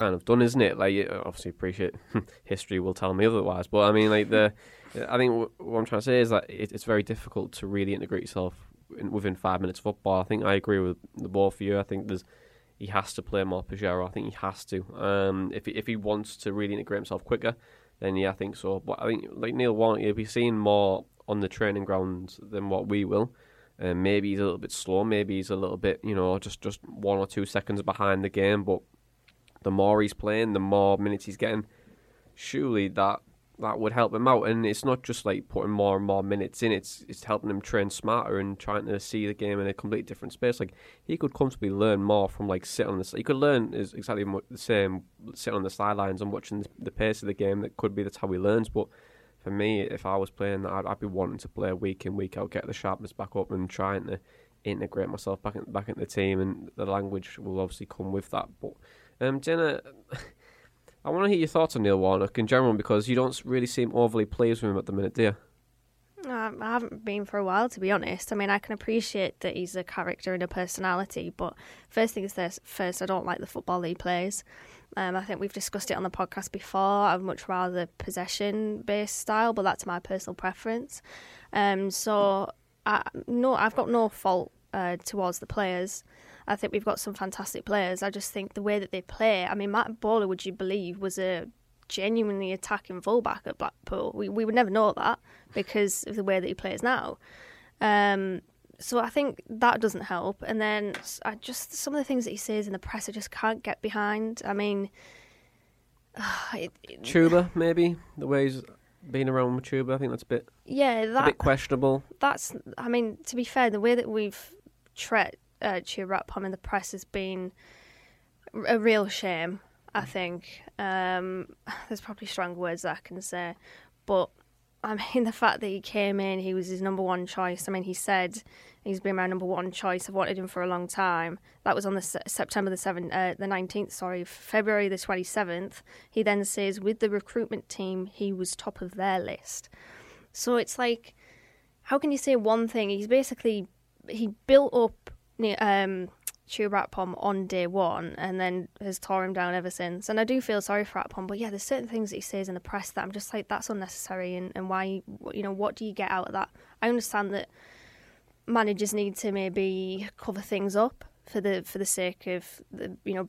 Kind of done, isn't it? Like, you obviously appreciate history will tell me otherwise, but I mean, like, I think what I'm trying to say is that it's very difficult to really integrate yourself within 5 minutes of football. I think I agree with the both of you. I think he has to play more Payero. I think he has to. If he wants to really integrate himself quicker, then yeah, I think so. But I think, like Neil Warnock, he'll be seeing more on the training ground than what we will. Maybe he's a little bit slow. Maybe he's a little bit, just 1 or 2 seconds behind the game. But the more he's playing, the more minutes he's getting. Surely that would help him out. And it's not just like putting more and more minutes in. It's helping him train smarter and trying to see the game in a completely different space. Like, he could comfortably learn more from he could learn is exactly the same sitting on the sidelines and watching the pace of the game. That could be that's how he learns. But for me, if I was playing that, I'd be wanting to play week in, week out, get the sharpness back up and trying to integrate myself back into the team. And the language will obviously come with that. But Dana, I want to hear your thoughts on Neil Warnock in general, because you don't really seem overly pleased with him at the minute, do you? I haven't been for a while, to be honest. I mean, I can appreciate that he's a character and a personality, but first things first, I don't like the football he plays. I think we've discussed it on the podcast before. I'd much rather possession-based style, but that's my personal preference. I've got no fault towards the players. I think we've got some fantastic players. I just think the way that they play... I mean, Matt Bowler, would you believe, was a genuinely attacking fullback at Blackpool. We would never know that because of the way that he plays now. So I think that doesn't help. And then some of the things that he says in the press I just can't get behind. I mean... Chuba, maybe? The way he's been around with Chuba, I think that's a bit questionable. That's... I mean, to be fair, the way that we've treated Chirapom in the press has been a real shame, I think. There's probably strong words that I can say, but I mean, the fact that he came in, he was his number one choice. I mean, he said, he's been my number one choice, I've wanted him for a long time. That was on the February the 27th. He then says, with the recruitment team, he was top of their list. So it's like, how can you say one thing? He's basically, he built up Chirapom on day one and then has tore him down ever since. And I do feel sorry for Ratpom, but yeah, there's certain things that he says in the press that I'm just like, that's unnecessary, and why, what do you get out of that? I understand that managers need to maybe cover things up for the sake of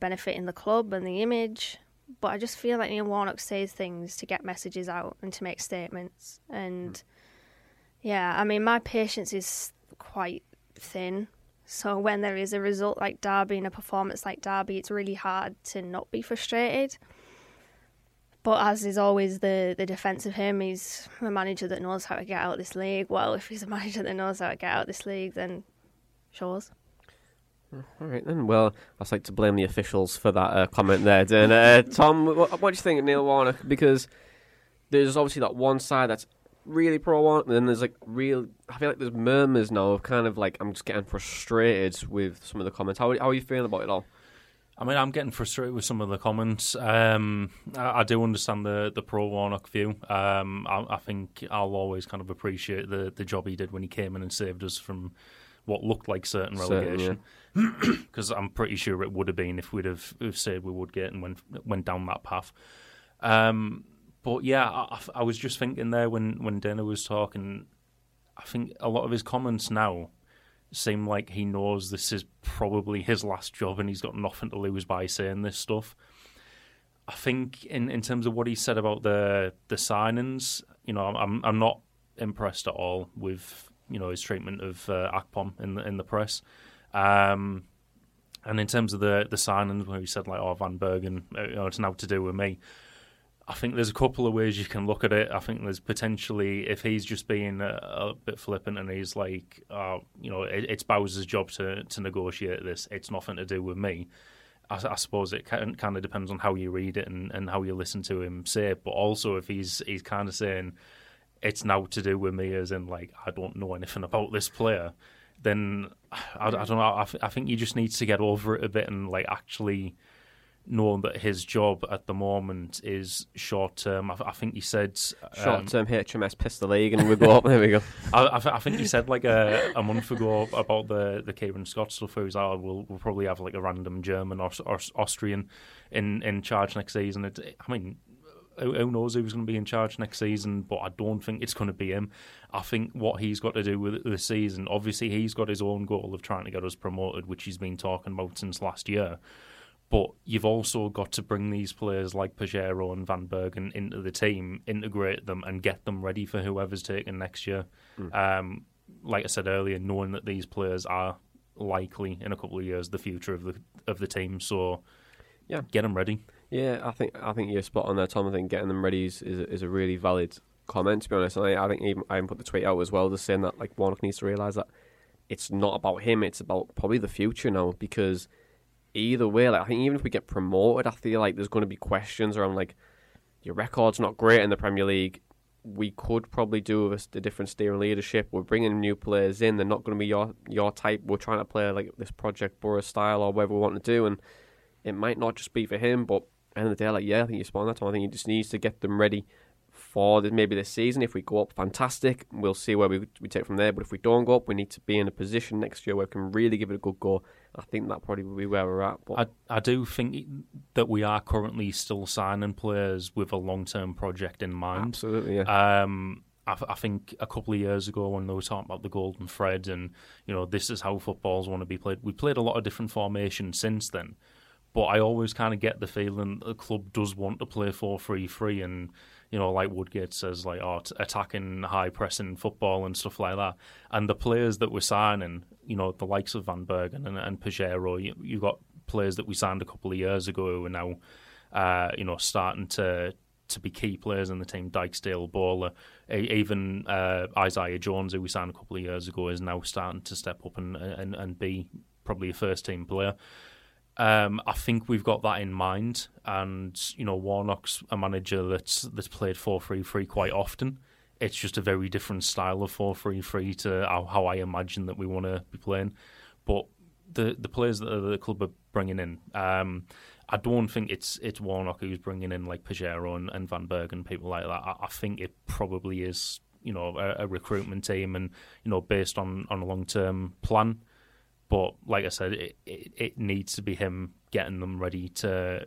benefiting the club and the image, but I just feel like Neil Warnock says things to get messages out and to make statements, and yeah, I mean, my patience is quite thin. So when there is a result like Derby and a performance like Derby, it's really hard to not be frustrated. But as is always the defence of him, he's a manager that knows how to get out of this league. Well, if he's a manager that knows how to get out of this league, then shows. All right then. Well, I'd like to blame the officials for that comment there, Dana. Tom, what do you think of Neil Warnock? Because there's obviously that one side that's really pro Warnock, and then there's I feel like there's murmurs now of kind of like, I'm just getting frustrated with some of the comments. How are you feeling about it all? I mean, I'm getting frustrated with some of the comments. I do understand the pro Warnock view. I think I'll always kind of appreciate the job he did when he came in and saved us from what looked like certain relegation, because yeah. I'm pretty sure it would have been if we'd have saved with Woodgate and went down that path. But yeah, I was just thinking there when Dana was talking, I think a lot of his comments now seem like he knows this is probably his last job and he's got nothing to lose by saying this stuff. I think in terms of what he said about the signings, I'm not impressed at all with his treatment of Akpom in the press. And in terms of the signings where he said like, oh, Van Bergen, it's now to do with me. I think there's a couple of ways you can look at it. I think there's potentially, if he's just being a bit flippant and he's like, it's Bowser's job to negotiate this. It's nothing to do with me. I suppose it kind of depends on how you read it and how you listen to him say it. But also if he's kind of saying, it's now to do with me, as in like, I don't know anything about this player, then I don't know. I think you just need to get over it a bit and like actually knowing that his job at the moment is short-term. I think he said... short-term HMS piss the league and we go up. There we go. I think he said like a month ago about the Kieran Scott stuff. He was like, we'll probably have like a random German or Austrian in charge next season. I mean... Who knows who's going to be in charge next season, but I don't think it's going to be him. I think what he's got to do with the season, obviously he's got his own goal of trying to get us promoted, which he's been talking about since last year. But you've also got to bring these players like Payero and Van Bergen into the team, integrate them and get them ready for whoever's taking next year. Like I said earlier, knowing that these players are likely in a couple of years the future of the team. So yeah, get them ready. Yeah, I think you're spot on there, Tom. I think getting them ready is a really valid comment, to be honest. And I think even I put the tweet out as well, just saying that like Warnock needs to realise that it's not about him; it's about probably the future now. Because either way, like I think even if we get promoted, I feel like there's going to be questions around like your record's not great in the Premier League. We could probably do with a different steering leadership. We're bringing new players in; they're not going to be your type. We're trying to play like this Project Boro style or whatever we want to do, and it might not just be for him, but. End of the day, like, yeah, I think you spot on that, Tom. I think he just needs to get them ready for maybe this season. If we go up, fantastic. We'll see where we take from there. But if we don't go up, we need to be in a position next year where we can really give it a good go. I think that probably will be where we're at. But I do think that we are currently still signing players with a long-term project in mind. Absolutely, yeah. I think a couple of years ago when they were talking about the golden thread and, you know, this is how football's want to be played. We played a lot of different formations since then. But I always kind of get the feeling that the club does want to play 4-3-3 and, you know, like Woodgate says, like, oh, attacking, high-pressing football and stuff like that. And the players that we're signing, you know, the likes of Van Bergen and Payero, you've got players that we signed a couple of years ago who are now, you know, starting to be key players in the team. Dijksteel, Bowler, even Isaiah Jones, who we signed a couple of years ago, is now starting to step up and be probably a first-team player. I think we've got that in mind, and you know Warnock's a manager that's played 4-3-3 quite often. It's just a very different style of 4-3-3 to how I imagine that we want to be playing. But the players that the club are bringing in, I don't think it's Warnock who's bringing in like Payero and Van Bergen, people like that. I think it probably is, you know, a recruitment team, and you know based on a long-term plan. But like I said, it needs to be him getting them ready for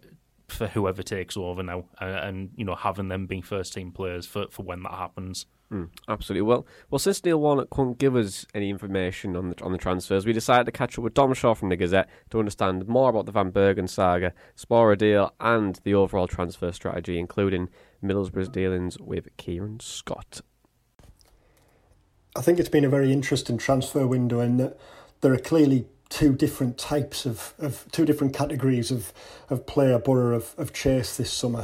whoever takes over now, and you know having them be first team players for when that happens. Absolutely. Well, since Neil Warnock couldn't give us any information on the transfers, we decided to catch up with Dom Shaw from the Gazette to understand more about the Van Bergen saga, Spora deal, and the overall transfer strategy, including Middlesbrough's dealings with Kieran Scott. I think it's been a very interesting transfer window in that. There are clearly two different types of two different categories of player Boro have chased this summer.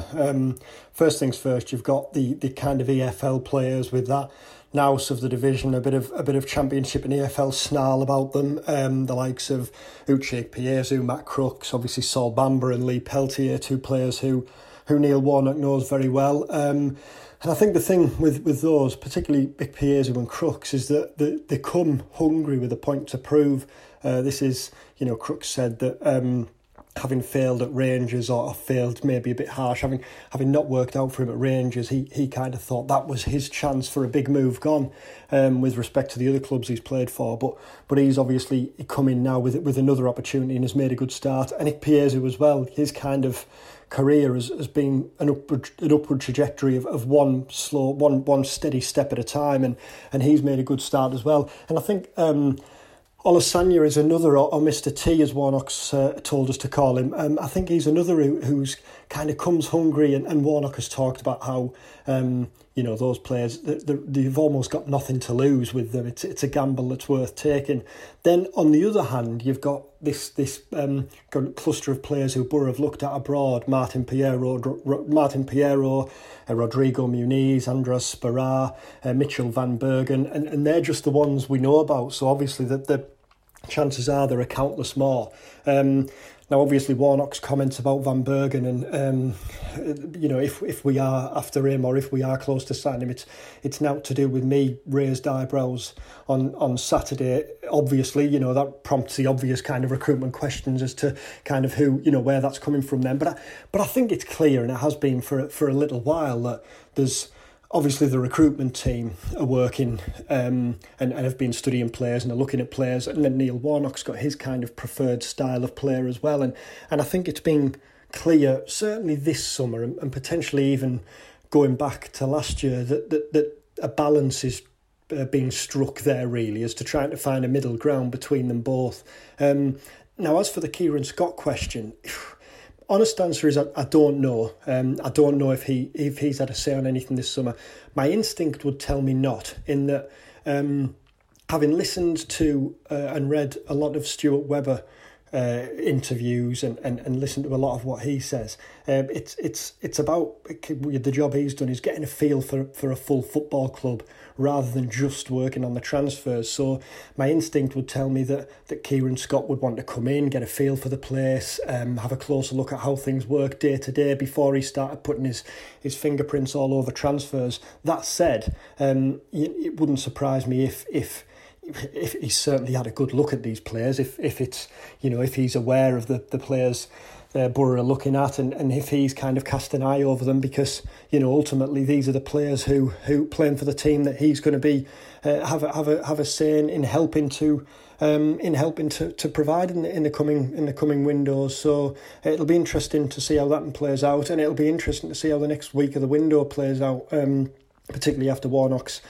First things first, you've got the kind of EFL players with that nous of the division, a bit of Championship and EFL snarl about them. The likes of Uchek Piezu, Matt Crooks, obviously Sol Bamba and Lee Peltier, two players who Neil Warnock knows very well. And I think the thing with those, particularly Piezu and Crooks, is that they come hungry with a point to prove. This is, you know, Crooks said that having failed at Rangers, or failed maybe a bit harsh, having not worked out for him at Rangers, he kind of thought that was his chance for a big move gone with respect to the other clubs he's played for. But he's obviously come in now with another opportunity and has made a good start. And Piezu as well, his kind of career has been an upward trajectory of one steady step at a time, and he's made a good start as well. And I think Olasanya is another, or Mr. T as Warnock's told us to call him. I think he's another who's kind of comes hungry, and Warnock has talked about how you know those players they've almost got nothing to lose with them. It's a gamble that's worth taking. Then on the other hand, you've got this cluster of players who Boro have looked at abroad: Martin Payero, Rodrigo Muniz, Andrés Spará, Mitchell Van Bergen, and they're just the ones we know about. So obviously chances are there are countless more. Now, obviously, Warnock's comments about Van Bergen and, you know, if we are after him or if we are close to signing him, it's now to do with me raised eyebrows on Saturday. Obviously, you know, that prompts the obvious kind of recruitment questions as to kind of who, you know, where that's coming from then. But I think it's clear, and it has been for a little while, that there's... Obviously, the recruitment team are working and have been studying players and are looking at players. And then Neil Warnock's got his kind of preferred style of player as well. And I think it's been clear, certainly this summer and potentially even going back to last year, that a balance is being struck there, really, as to trying to find a middle ground between them both. Now, as for the Kieran Scott question... Honest answer is I don't know. I don't know if he's had a say on anything this summer. My instinct would tell me not, in that having listened to and read a lot of Stuart Webber interviews and listened to a lot of what he says, it's about the job he's done is getting a feel for a full football club rather than just working on the transfers. So my instinct would tell me that Kieran Scott would want to come in, get a feel for the place, have a closer look at how things work day to day before he started putting his fingerprints all over transfers. That said, it wouldn't surprise me if he's certainly had a good look at these players, if it's, you know, if he's aware of the players Boro are looking at, and if he's kind of cast an eye over them, because, you know, ultimately these are the players who playing for the team that he's going to be have a say in helping to provide in the coming windows. So it'll be interesting to see how that plays out, and it'll be interesting to see how the next week of the window plays out. Particularly after Warnock's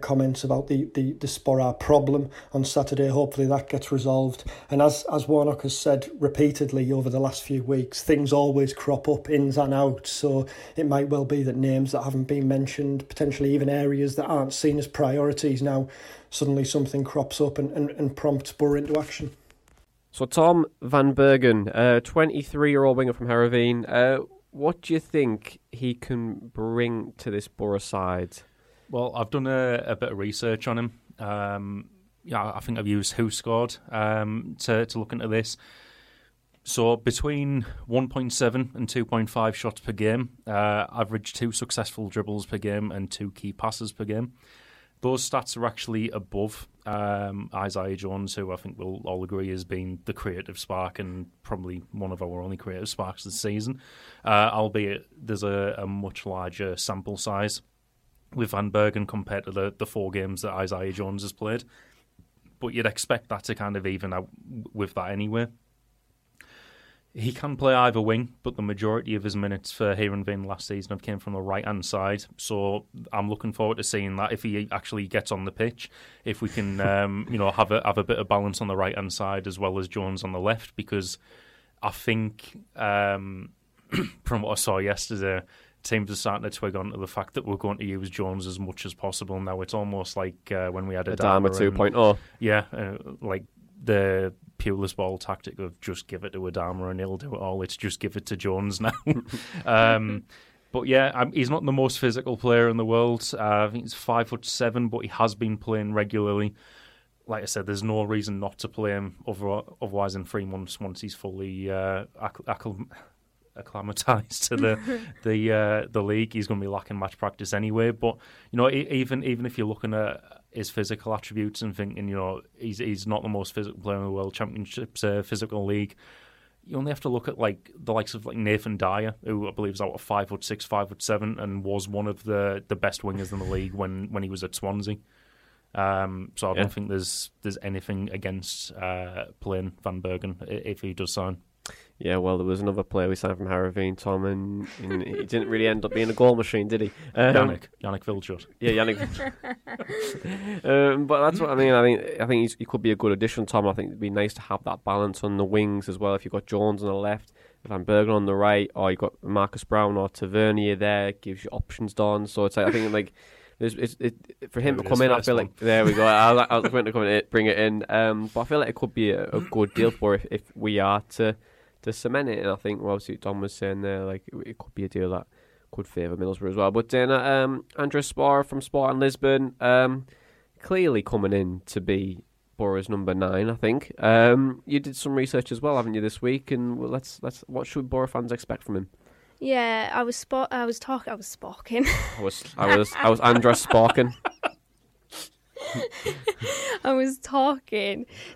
comments about the Sporrar problem on Saturday. Hopefully that gets resolved. And as Warnock has said repeatedly over the last few weeks, things always crop up, ins and outs. So it might well be that names that haven't been mentioned, potentially even areas that aren't seen as priorities, now suddenly something crops up and prompts Boro into action. So Tom Van Bergen, 23-year-old winger from Harrowveen, what do you think he can bring to this Boro side? Well, I've done a bit of research on him. I think I've used Who Scored to look into this. So between 1.7 and 2.5 shots per game, averaged 2 successful dribbles per game and 2 key passes per game. Those stats are actually above Isaiah Jones, who I think we'll all agree has been the creative spark and probably one of our only creative sparks this season, albeit there's a much larger sample size with Van Bergen compared to the 4 games that Isaiah Jones has played. But you'd expect that to kind of even out with that anyway. He can play either wing, but the majority of his minutes for Heerenveen last season have came from the right-hand side. So I'm looking forward to seeing that if he actually gets on the pitch, if we can, have a bit of balance on the right-hand side as well as Jones on the left. Because I think, from what I saw yesterday, teams are starting to twig onto the fact that we're going to use Jones as much as possible now. It's almost like when we had Adama 2.0. Yeah, like the Pulis ball tactic of just give it to Adama and he'll do it all. It's just give it to Jones now. But yeah, he's not the most physical player in the world. I think he's 5'7", but he has been playing regularly. Like I said, there's no reason not to play him. Otherwise, in 3 months, once he's fully acclimatised to the league, he's going to be lacking match practice anyway. But you know, even if you're looking at his physical attributes and thinking, you know, he's not the most physical player in the world, championships, physical league, you only have to look at like the likes of like Nathan Dyer, who I believe is out of 5'6", 5'7", and was one of the best wingers in the league when he was at Swansea. So I don't think there's anything against playing Van Bergen if he does sign. Yeah, well, there was another player we signed from Harrowveen, Tom, and he didn't really end up being a goal machine, did he? Yannick Viljoet. Yeah, Yannick. But that's what I mean. I think he could be a good addition, Tom. I think it'd be nice to have that balance on the wings as well. If you've got Jones on the left, Van Bergen on the right, or you've got Marcus Brown or Tavernier there, it gives you options, Don. So it's like, I think like for him to come in, I feel like there we go. I was going to come in, bring it in. But I feel like it could be a good deal for if we are to cement it, and I think, well, obviously Don was saying there, like it could be a deal that could favour Middlesbrough as well. But Dana, Andres Sporrar from Sporting Lisbon, clearly coming in to be Borrow's number 9, I think. You did some research as well, haven't you, this week? And let's what should Boro fans expect from him? Yeah, I was Andras Sporkin. I was talking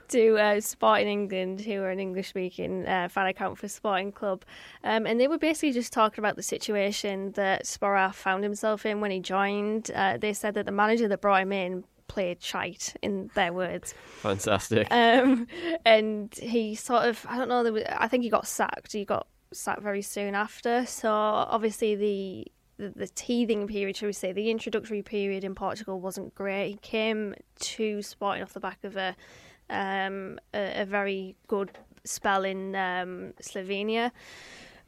to Sporting England, who are an English-speaking fan account for Sporting Club, and they were basically just talking about the situation that Sporra found himself in when he joined. They said that the manager that brought him in played shite, in their words. Fantastic. And he sort of, I don't know, I think he got sacked. He got sacked very soon after, so obviously the teething period, shall we say, the introductory period in Portugal wasn't great. He came to Sporting off the back of a very good spell in Slovenia.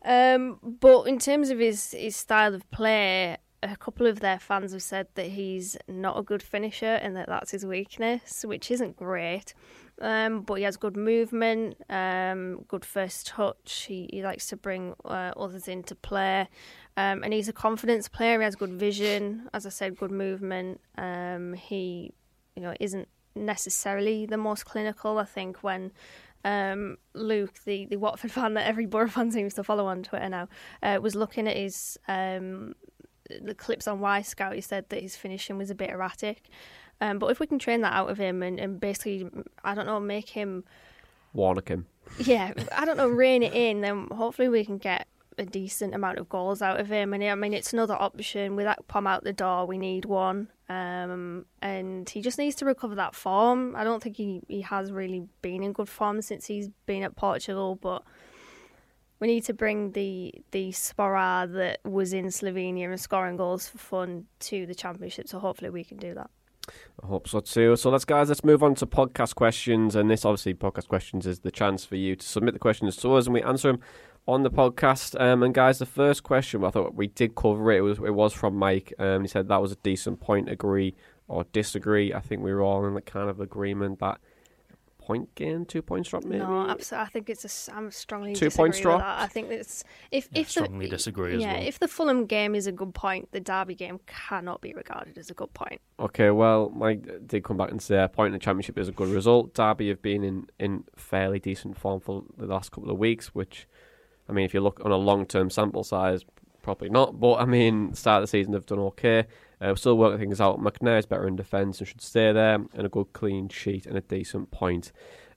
But in terms of his style of play, a couple of their fans have said that he's not a good finisher and that's his weakness, which isn't great. But he has good movement, good first touch. He likes to bring others into play. And he's a confidence player. He has good vision, as I said, good movement. He, isn't necessarily the most clinical. I think when Luke, the Watford fan that every Boro fan seems to follow on Twitter now, was looking at his the clips on Y Scout, he said that his finishing was a bit erratic. But if we can train that out of him and basically, I don't know, make him... Warnock him. Yeah, I don't know, rein it in, then hopefully we can get a decent amount of goals out of him. And I mean, it's another option. With that Pom out the door, we need one. And he just needs to recover that form. I don't think he has really been in good form since he's been at Portugal, but... We need to bring the Sporra that was in Slovenia and scoring goals for fun to the Championship, so hopefully we can do that. I hope so too. So let's move on to podcast questions, and this obviously podcast questions is the chance for you to submit the questions to us and we answer them on the podcast. And guys, the first question, well, I thought we did cover it. It was from Mike. He said that was a decent point. Agree or disagree? I think we were all in the kind of agreement that. Point gain, 2 points drop, maybe. No, absolutely. I think it's. I'm strongly 2 points drop. I think it's. I strongly disagree as well. If the Fulham game is a good point, the Derby game cannot be regarded as a good point. Okay, well, Mike did come back and say a point in the Championship is a good result. Derby have been in fairly decent form for the last couple of weeks, which, I mean, if you look on a long-term sample size, probably not. But I mean, start of the season they've done okay. Still working things out. McNair is better in defence and should stay there. And a good clean sheet and a decent point.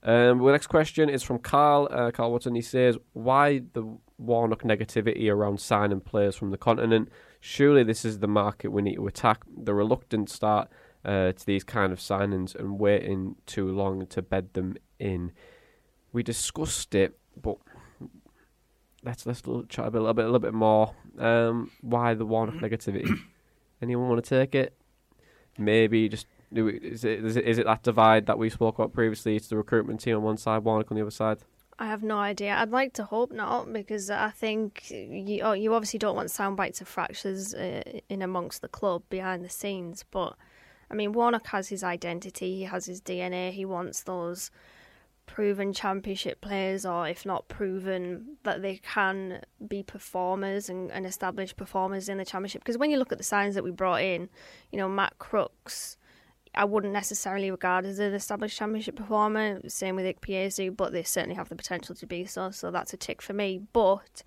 Well, next question is from Carl. Carl Watson, he says, why the Warnock negativity around signing players from the continent? Surely this is the market we need to attack. The reluctant start to these kind of signings and waiting too long to bed them in. We discussed it, but... Let's chat a little bit more. Why the Warnock negativity? Anyone want to take it? Maybe just is it that divide that we spoke about previously? It's the recruitment team on one side, Warnock on the other side. I have no idea. I'd like to hope not, because I think you obviously don't want sound bites of fractures in amongst the club behind the scenes. But I mean, Warnock has his identity. He has his DNA. He wants those proven Championship players, or if not proven, that they can be performers and established performers in the Championship. Because when you look at the signings that we brought in, Matt Crooks, I wouldn't necessarily regard as an established Championship performer. Same with Ikpeazu, but they certainly have the potential to be so. So that's a tick for me. But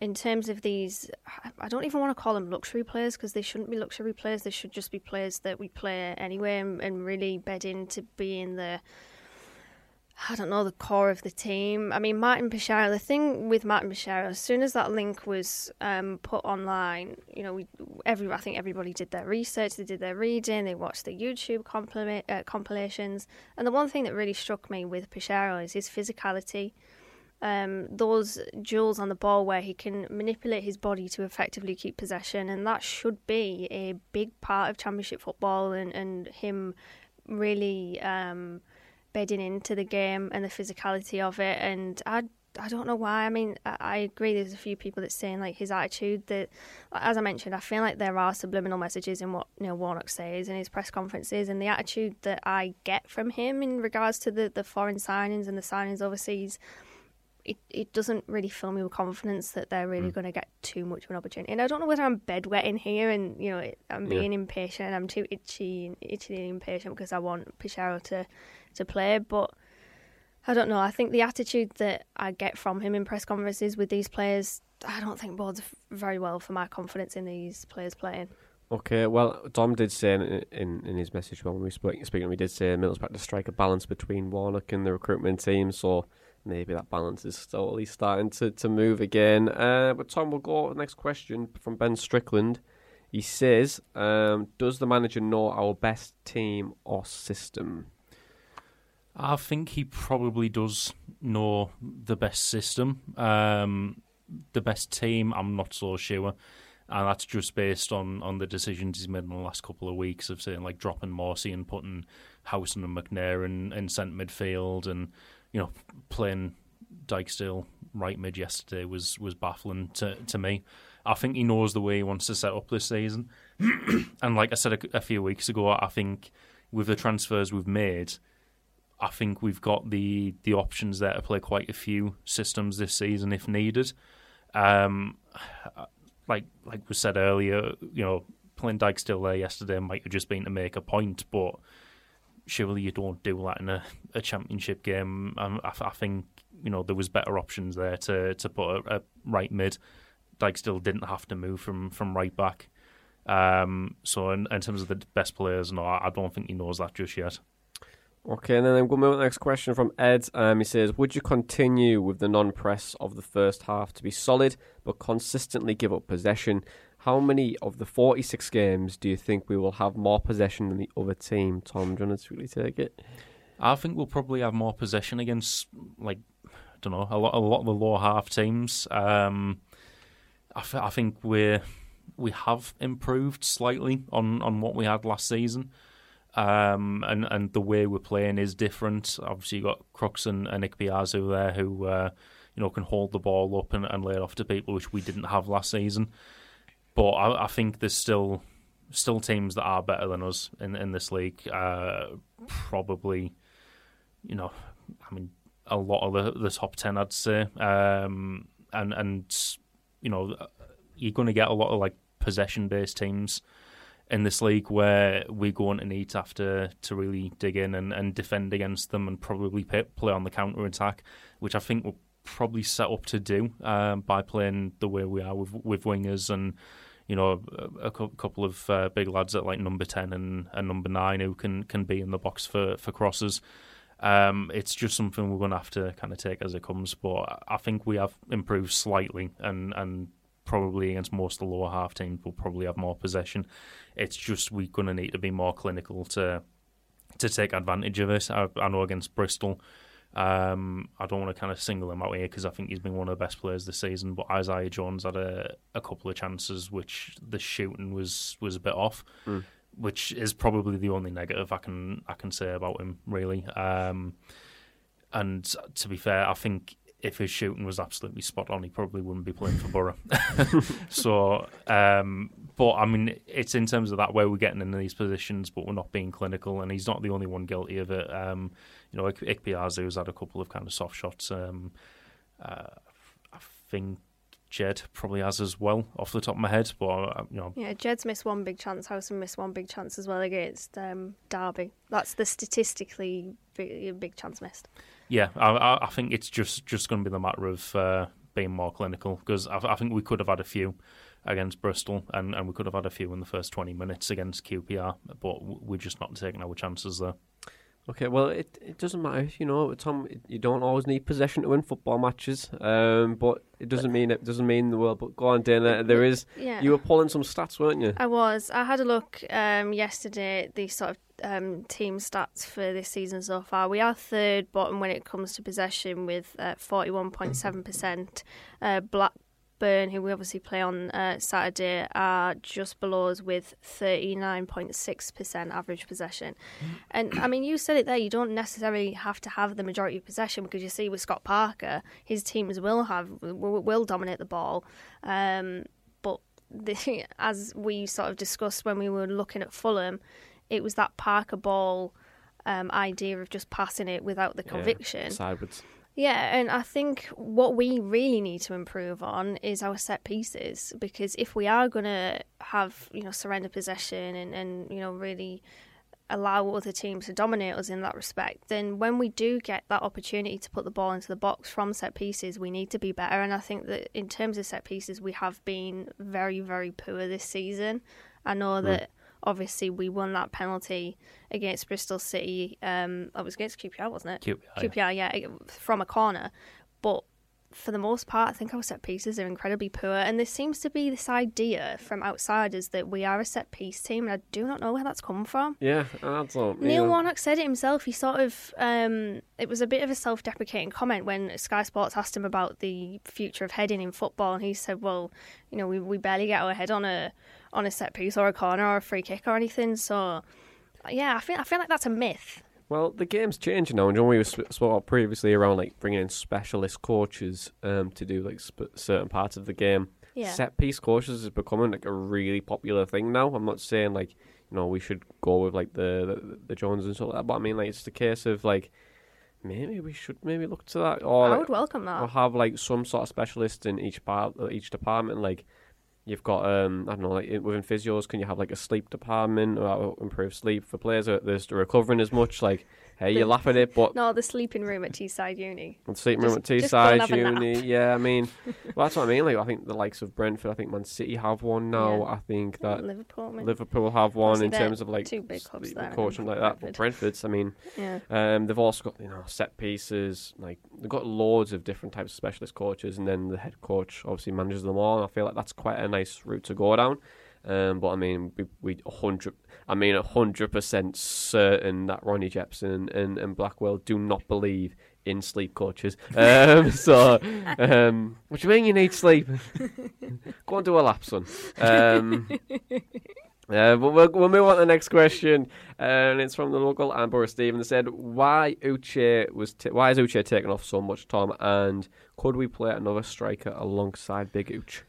in terms of these, I don't even want to call them luxury players, because they shouldn't be luxury players. They should just be players that we play anyway and really bed into being the core of the team. I mean, Martin Pashara, the thing with Martin Pashara, as soon as that link was put online, I think everybody did their research, they did their reading, they watched the YouTube compilations. And the one thing that really struck me with Pashara is his physicality. Those duels on the ball where he can manipulate his body to effectively keep possession, and that should be a big part of Championship football and him really... bedding into the game and the physicality of it. And I don't know why. I mean, I agree there's a few people that's saying his attitude, that, as I mentioned, I feel like there are subliminal messages in what Neil Warnock says in his press conferences, and the attitude that I get from him in regards to the foreign signings and the signings overseas it doesn't really fill me with confidence that they're really going to get too much of an opportunity. And I don't know whether I'm bedwetting here and, you know, I'm being impatient and I'm too itchy and impatient because I want Payero to play. But I don't know. I think the attitude that I get from him in press conferences with these players, I don't think bodes very well for my confidence in these players playing. Okay, well, Tom did say in his message when we were speaking, we did say Middlesbrough to strike a balance between Warnock and the recruitment team, so maybe that balance is slowly starting to move again. But Tom, we'll go to the next question from Ben Strickland. He says, does the manager know our best team or system? I think he probably does know the best system. The best team, I'm not so sure. And that's just based on the decisions he's made in the last couple of weeks of saying, like, dropping Morsi and putting Howson and McNair in centre midfield, and, you know, playing Dijksteel right mid yesterday was baffling to me. I think he knows the way he wants to set up this season. And like I said a few weeks ago, I think with the transfers we've made, I think we've got the options there to play quite a few systems this season if needed. Like we said earlier, you know, playing Dijksteel there yesterday might have just been to make a point, but surely you don't do that in a championship game. I think, you know, there was better options there to put a right mid. Dijksteel didn't have to move from right back. So in terms of the best players, no, I don't think he knows that just yet. Okay, and then I'm going to move to the next question from Ed. He says, would you continue with the non-press of the first half to be solid but consistently give up possession? How many of the 46 games do you think we will have more possession than the other team? Tom, do you want to really take it? I think we'll probably have more possession against, like, I don't know, a lot of the lower half teams. I think we have improved slightly on what we had last season. And the way we're playing is different. Obviously, you've got Crooks and Ikpeazu there who you know, can hold the ball up and lay it off to people, which we didn't have last season. But I think there's still teams that are better than us in this league. Probably, you know, I mean, a lot of the top 10, I'd say. And you know, you're going to get a lot of, like, possession-based teams in this league where we're going to need to have to really dig in and defend against them and probably play on the counter-attack, which I think we're probably set up to do by playing the way we are with wingers and, you know, a couple of big lads at, like, number 10 and number 9 who can be in the box for crosses. It's just something we're going to have to kind of take as it comes, but I think we have improved slightly and probably against most of the lower half teams we'll probably have more possession. It's just we're going to need to be more clinical to take advantage of it. I know against Bristol, I don't want to kind of single him out here because I think he's been one of the best players this season, but Isaiah Jones had a couple of chances which the shooting was a bit off, which is probably the only negative I can say about him, really. And to be fair, I think if his shooting was absolutely spot on, he probably wouldn't be playing for Boro. So, but I mean, it's in terms of that where we're getting in these positions, but we're not being clinical, and he's not the only one guilty of it. You know, Ikpeazu has had a couple of kind of soft shots. I think Jed probably has as well, off the top of my head. But you know, yeah, Jed's missed one big chance. Howson missed one big chance as well against Derby. That's the statistically big chance missed. Yeah, I think it's just going to be the matter of being more clinical, because I think we could have had a few against Bristol and we could have had a few in the first 20 minutes against QPR, but we're just not taking our chances there. Okay, well, it doesn't matter, you know, Tom. You don't always need possession to win football matches, but it doesn't mean the world. But go on, Dana. There is. Yeah. You were pulling some stats, weren't you? I was. I had a look yesterday at the sort of team stats for this season so far. We are third bottom when it comes to possession with 41.7%. Blackburn, who we obviously play on Saturday, are just below us with 39.6% average possession. And I mean, you said it there, you don't necessarily have to have the majority of possession, because you see with Scott Parker, his teams will dominate the ball. But as we sort of discussed when we were looking at Fulham, it was that Parker ball idea of just passing it without the conviction. Sideways. Yeah, and I think what we really need to improve on is our set pieces, because if we are going to have, you know, surrender possession and you know, really allow other teams to dominate us in that respect, then when we do get that opportunity to put the ball into the box from set pieces, we need to be better. And I think that in terms of set pieces, we have been very, very poor this season. I know that obviously we won that penalty against Bristol City. It was against QPR, wasn't it? QPR, yeah, from a corner. But for the most part, I think our set pieces are incredibly poor. And there seems to be this idea from outsiders that we are a set piece team, and I do not know where that's come from. Yeah, I don't. Neil Warnock said it himself. He sort of, it was a bit of a self-deprecating comment when Sky Sports asked him about the future of heading in football, and he said, well, you know, we barely get our head on a set piece or a corner or a free kick or anything. So, yeah, I feel like that's a myth. Well, the game's changing now, and John, we were spoke previously around like bringing in specialist coaches to do like certain parts of the game. Yeah. Set piece coaches is becoming like a really popular thing now. I'm not saying like, you know, we should go with like the Jones and stuff like that, but I mean like it's the case of like maybe we should maybe look to that. Or I would welcome that. Or have like some sort of specialist in each department. Like you've got I don't know, like within physios, can you have like a sleep department or improve sleep for players that they're recovering as much? Like, hey, you laugh at it, but no, the sleeping room at Teesside Uni. The sleeping room at Teesside Uni. Yeah, I mean, well, that's what I mean. Like, I think the likes of Brentford, I think Man City have one now. Yeah. I think that Liverpool have one. Obviously in terms of like two big clubs there, coaching like that. But Brentford's, I mean, yeah. They've also got, you know, set pieces. Like they've got loads of different types of specialist coaches, and then the head coach obviously manages them all. And I feel like that's quite a nice route to go down, but I mean, we 100% certain that Ronnie Jepson and Blackwell do not believe in sleep coaches. So, what do you mean you need sleep? Go and do a lap, son. But we'll move on to the next question, and it's from the local and Boris Stephen. They said, "Why is Uche taking off so much, Tom? And could we play another striker alongside Big Uche?"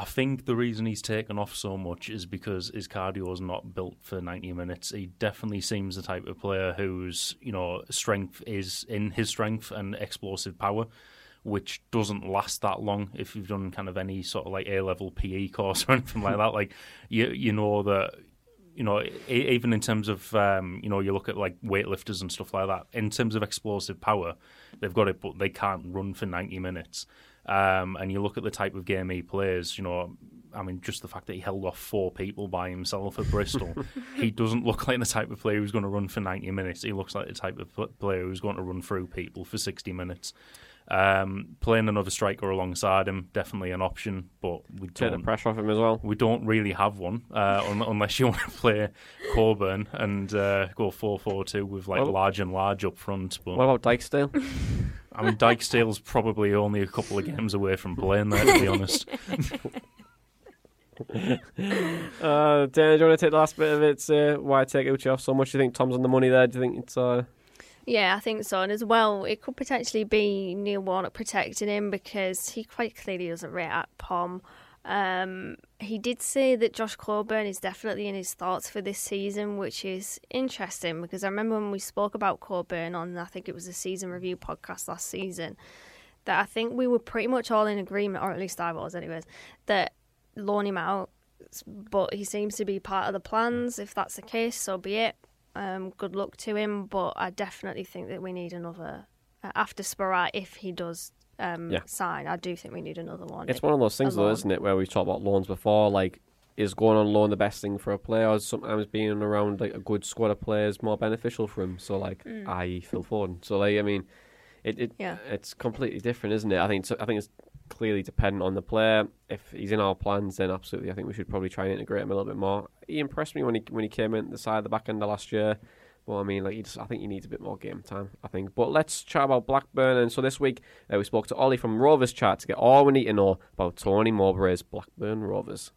I think the reason he's taken off so much is because his cardio is not built for 90 minutes. He definitely seems the type of player whose, you know, strength is in his strength and explosive power, which doesn't last that long. If you've done kind of any sort of like A-level PE course or anything like that, like you know that, you know, even in terms of, you know, you look at like weightlifters and stuff like that, in terms of explosive power, they've got it, but they can't run for 90 minutes. And you look at the type of game he plays, you know, I mean, just the fact that he held off 4 people by himself at Bristol, he doesn't look like the type of player who's going to run for 90 minutes. He looks like the type of player who's going to run through people for 60 minutes. Playing another striker alongside him, definitely an option, but we don't... Take the pressure off him as well. We don't really have one, unless you want to play Coburn and go 4-4-2 with like large and large up front. But... What about Dijksteel? I mean, Dijksteel's probably only a couple of games away from playing there, to be honest. Dana, do you want to take the last bit of it? Why take Uche off so much? Do you think Tom's on the money there? Do you think it's... Yeah, I think so. And as well, it could potentially be Neil Warnock protecting him, because he quite clearly doesn't rate at Pom. He did say that Josh Coburn is definitely in his thoughts for this season, which is interesting, because I remember when we spoke about Coburn on, I think it was a season review podcast last season, that I think we were pretty much all in agreement, or at least I was anyways, that loan him out. But he seems to be part of the plans. If that's the case, so be it. Good luck to him, but I definitely think that we need another after Sparrow, if he does sign. I do think we need another one. It's one of those things, though, isn't it, where we've talked about loans before. Like, is going on loan the best thing for a player, or sometimes being around like a good squad of players more beneficial for him? So, like, i.e. Phil Foden. So, like, I mean, it's completely different, isn't it? I think it's clearly dependent on the player. If he's in our plans, then absolutely, I think we should probably try and integrate him a little bit more. He impressed me when he came in the side, the back end of last year. Well, I mean, like, I think he needs a bit more game time, I think. But let's chat about Blackburn. And so this week, we spoke to Ollie from Rovers Chat to get all we need to know about Tony Mowbray's Blackburn Rovers.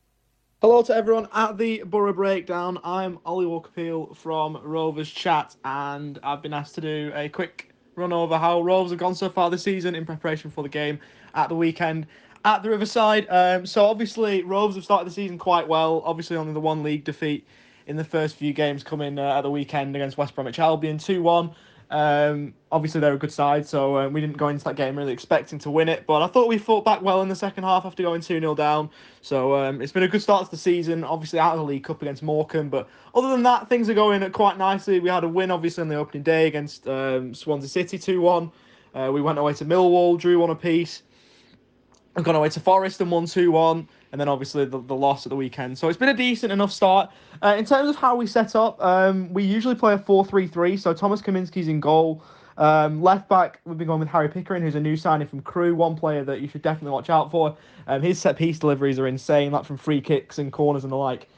Hello to everyone at the Boro Breakdown. I'm Ollie Walker-Peel from Rovers Chat, and I've been asked to do a quick run over how Rovers have gone so far this season in preparation for the game at the weekend at the Riverside. So obviously Rovers have started the season quite well, obviously only the one league defeat in the first few games coming at the weekend against West Bromwich Albion 2-1. Obviously, they're a good side, so we didn't go into that game really expecting to win it. But I thought we fought back well in the second half after going 2-0 down. So it's been a good start to the season, obviously out of the League Cup against Morecambe. But other than that, things are going quite nicely. We had a win, obviously, on the opening day against Swansea City 2-1. We went away to Millwall, drew one apiece. I've gone away to Forest and won 2-1, and then obviously the loss at the weekend. So it's been a decent enough start. In terms of how we set up, we usually play a 4-3-3, so Thomas Kaminski's in goal. Left back, we've been going with Harry Pickering, who's a new signing from Crewe, one player that you should definitely watch out for. His set-piece deliveries are insane, like from free kicks and corners and the like.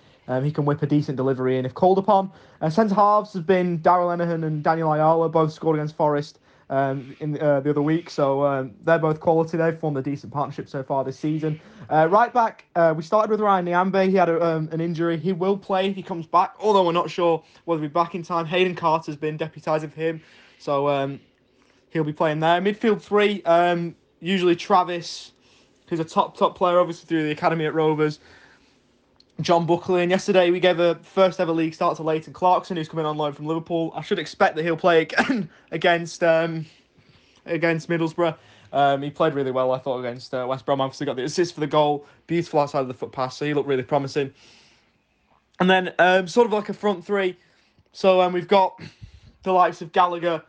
He can whip a decent delivery in if called upon. Centre-halves have been Daryl Lenihan and Daniel Ayala, both scored against Forest in the other week, so they're both quality. They've formed a decent partnership so far this season. Right back, we started with Ryan Niambe. He had an injury. He will play if he comes back, although we're not sure whether he'll be back in time. Hayden Carter's been deputised for him, so he'll be playing there. Midfield three, usually Travis, who's a top player, obviously through the academy at Rovers, John Buckley, and yesterday we gave a first ever league start to Leighton Clarkson, who's coming on loan from Liverpool. I should expect that he'll play again against Middlesbrough. He played really well, I thought, against West Brom. Obviously got the assist for the goal, beautiful outside of the foot pass, so he looked really promising. And then sort of like a front three, so we've got the likes of Gallagher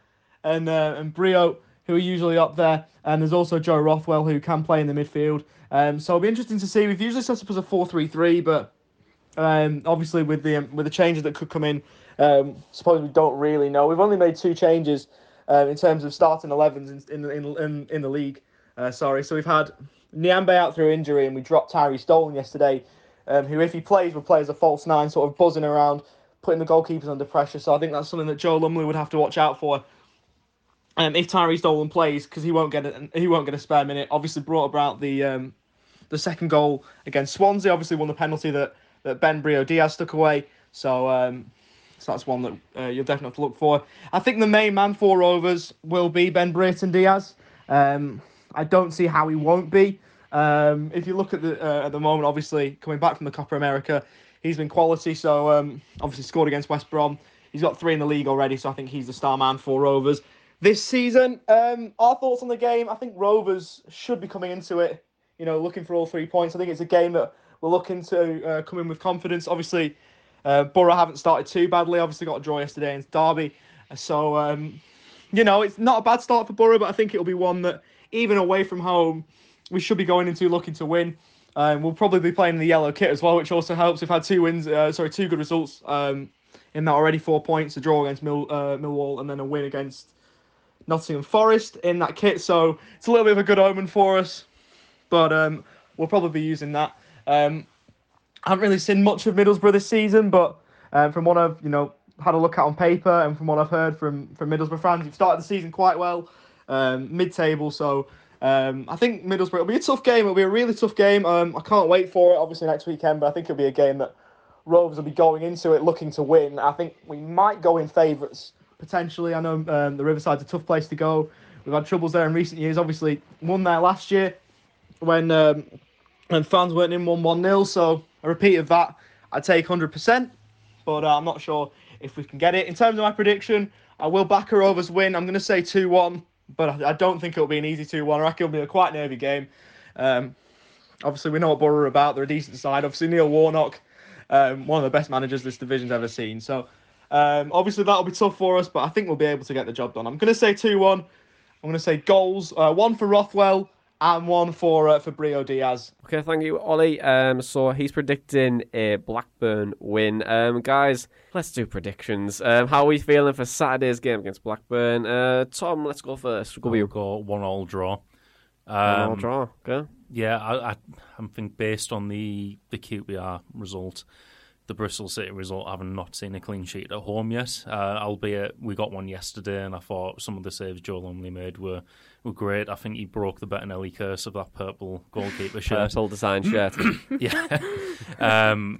and Brio, who are usually up there, and there's also Joe Rothwell, who can play in the midfield. So it'll be interesting to see. We've usually set up as a 4-3-3, but obviously with the changes that could come in, suppose we don't really know. We've only made two changes in terms of starting 11s in the league. So we've had Niambe out through injury, and we dropped Tyrese Dolan yesterday, who, if he plays, will play as a false nine, sort of buzzing around, putting the goalkeepers under pressure. So I think that's something that Joe Lumley would have to watch out for. If Tyrese Dolan plays, because he won't get a spare minute. Obviously brought about the second goal against Swansea. Obviously won the penalty that Ben Brereton Díaz stuck away. So that's one that you'll definitely have to look for. I think the main man for Rovers will be Ben Brereton Díaz. I don't see how he won't be. If you look at the moment, obviously coming back from the Copa America, he's been quality. So obviously scored against West Brom. He's got three in the league already. So I think he's the star man for Rovers this season. Our thoughts on the game: I think Rovers should be coming into it, looking for all 3 points. I think it's a game that we're looking to come in with confidence. Obviously, Boro haven't started too badly. Obviously, got a draw yesterday against Derby. So, it's not a bad start for Boro, but I think it'll be one that, even away from home, we should be going into looking to win. We'll probably be playing in the yellow kit as well, which also helps. We've had two good results in that already, 4 points, a draw against Millwall, and then a win against Nottingham Forest in that kit, so it's a little bit of a good omen for us, but we'll probably be using that. I haven't really seen much of Middlesbrough this season, but from what I've had a look at on paper and from what I've heard from Middlesbrough fans, you've started the season quite well, mid-table, so I think Middlesbrough will be a tough game. It'll be a really tough game. I can't wait for it, obviously, next weekend, but I think it'll be a game that Rovers will be going into it looking to win. I think we might go in favourites, potentially. I know the Riverside's a tough place to go. We've had troubles there in recent years. Obviously, won there last year when fans weren't in, 1-0. So a repeat of that, I take 100%. But I'm not sure if we can get it. In terms of my prediction, I will back a Rovers win. I'm going to say 2-1, but I don't think it'll be an easy 2-1. I reckon it'll be a quite nervy game. Obviously, we know what Borough are about. They're a decent side. Obviously, Neil Warnock, one of the best managers this division's ever seen. So obviously, that'll be tough for us, but I think we'll be able to get the job done. I'm going to say 2-1. I'm going to say goals, one for Rothwell and one for Brio Diaz. Okay, thank you, Ollie. So he's predicting a Blackburn win. Guys, let's do predictions. How are we feeling for Saturday's game against Blackburn? Tom, let's go first. We'll go 1-1 draw. 1-1 draw, okay. Yeah, I think based on the QPR result, the Bristol City result, I've not seen a clean sheet at home yet. Albeit we got one yesterday, and I thought some of the saves Joe Lumley made were great. I think he broke the Bettinelli curse of that purple goalkeeper shirt. Purple design shirt. Yeah. I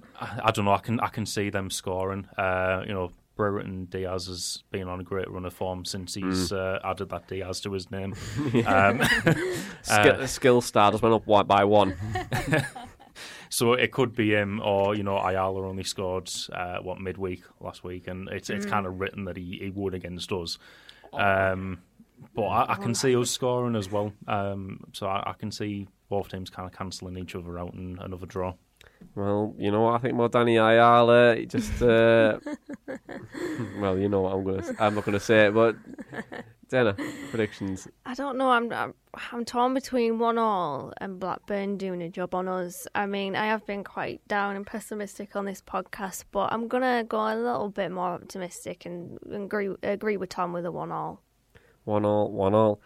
don't know. I can see them scoring. Brereton Díaz has been on a great run of form since he's added that Diaz to his name. Skill star just went up by one. So it could be him, or Ayala only scored midweek last week, and it's kind of written that he would against us. But I can see us scoring as well. So I can see both teams kind of cancelling each other out and another draw. Well, you know what? I think more Danny Ayala. He just well, you know what I'm gonna. I'm not gonna say it, but Dana, predictions. I don't know. I'm torn between 1-1 and Blackburn doing a job on us. I mean, I have been quite down and pessimistic on this podcast, but I'm gonna go a little bit more optimistic and agree with Tom with a 1-1. 1-1.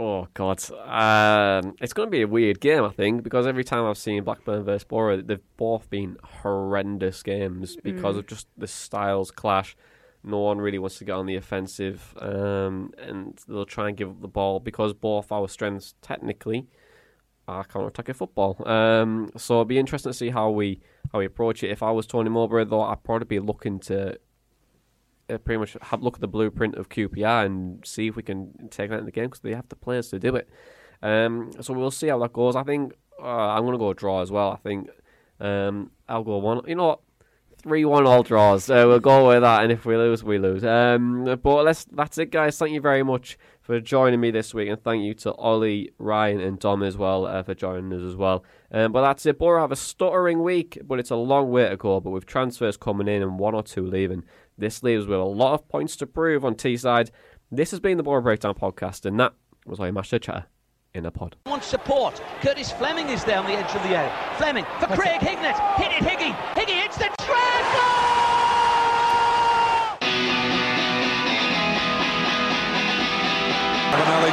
Oh, God. It's going to be a weird game, I think, because every time I've seen Blackburn versus Boro, they've both been horrendous games because of just the styles clash. No one really wants to get on the offensive, and they'll try and give up the ball because both our strengths, technically, are counter-attacking football. So it'll be interesting to see how we approach it. If I was Tony Mowbray, though, I'd probably be looking to pretty much have a look at the blueprint of QPR and see if we can take that in the game because they have the players to do it. So we'll see how that goes. I think I'm going to go draw as well. I think I'll go 1. You know what? 3-1 all draws. So we'll go with that, and if we lose, we lose. But that's it, guys. Thank you very much for joining me this week, and thank you to Ollie, Ryan and Dom as well for joining us as well. But that's it. Boro have a stuttering week, but it's a long way to go. But with transfers coming in and 1 or 2 leaving, this leaves with a lot of points to prove on Teesside. This has been the Boro Breakdown Podcast, and that was why Master Chatter in the pod. Wants support. Curtis Fleming is there on the edge of the area. Fleming for Craig Hignett. Hit it, Higgy. Higgy hits the track. Abinelli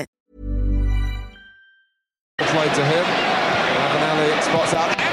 Played to him. Abinelli spots out.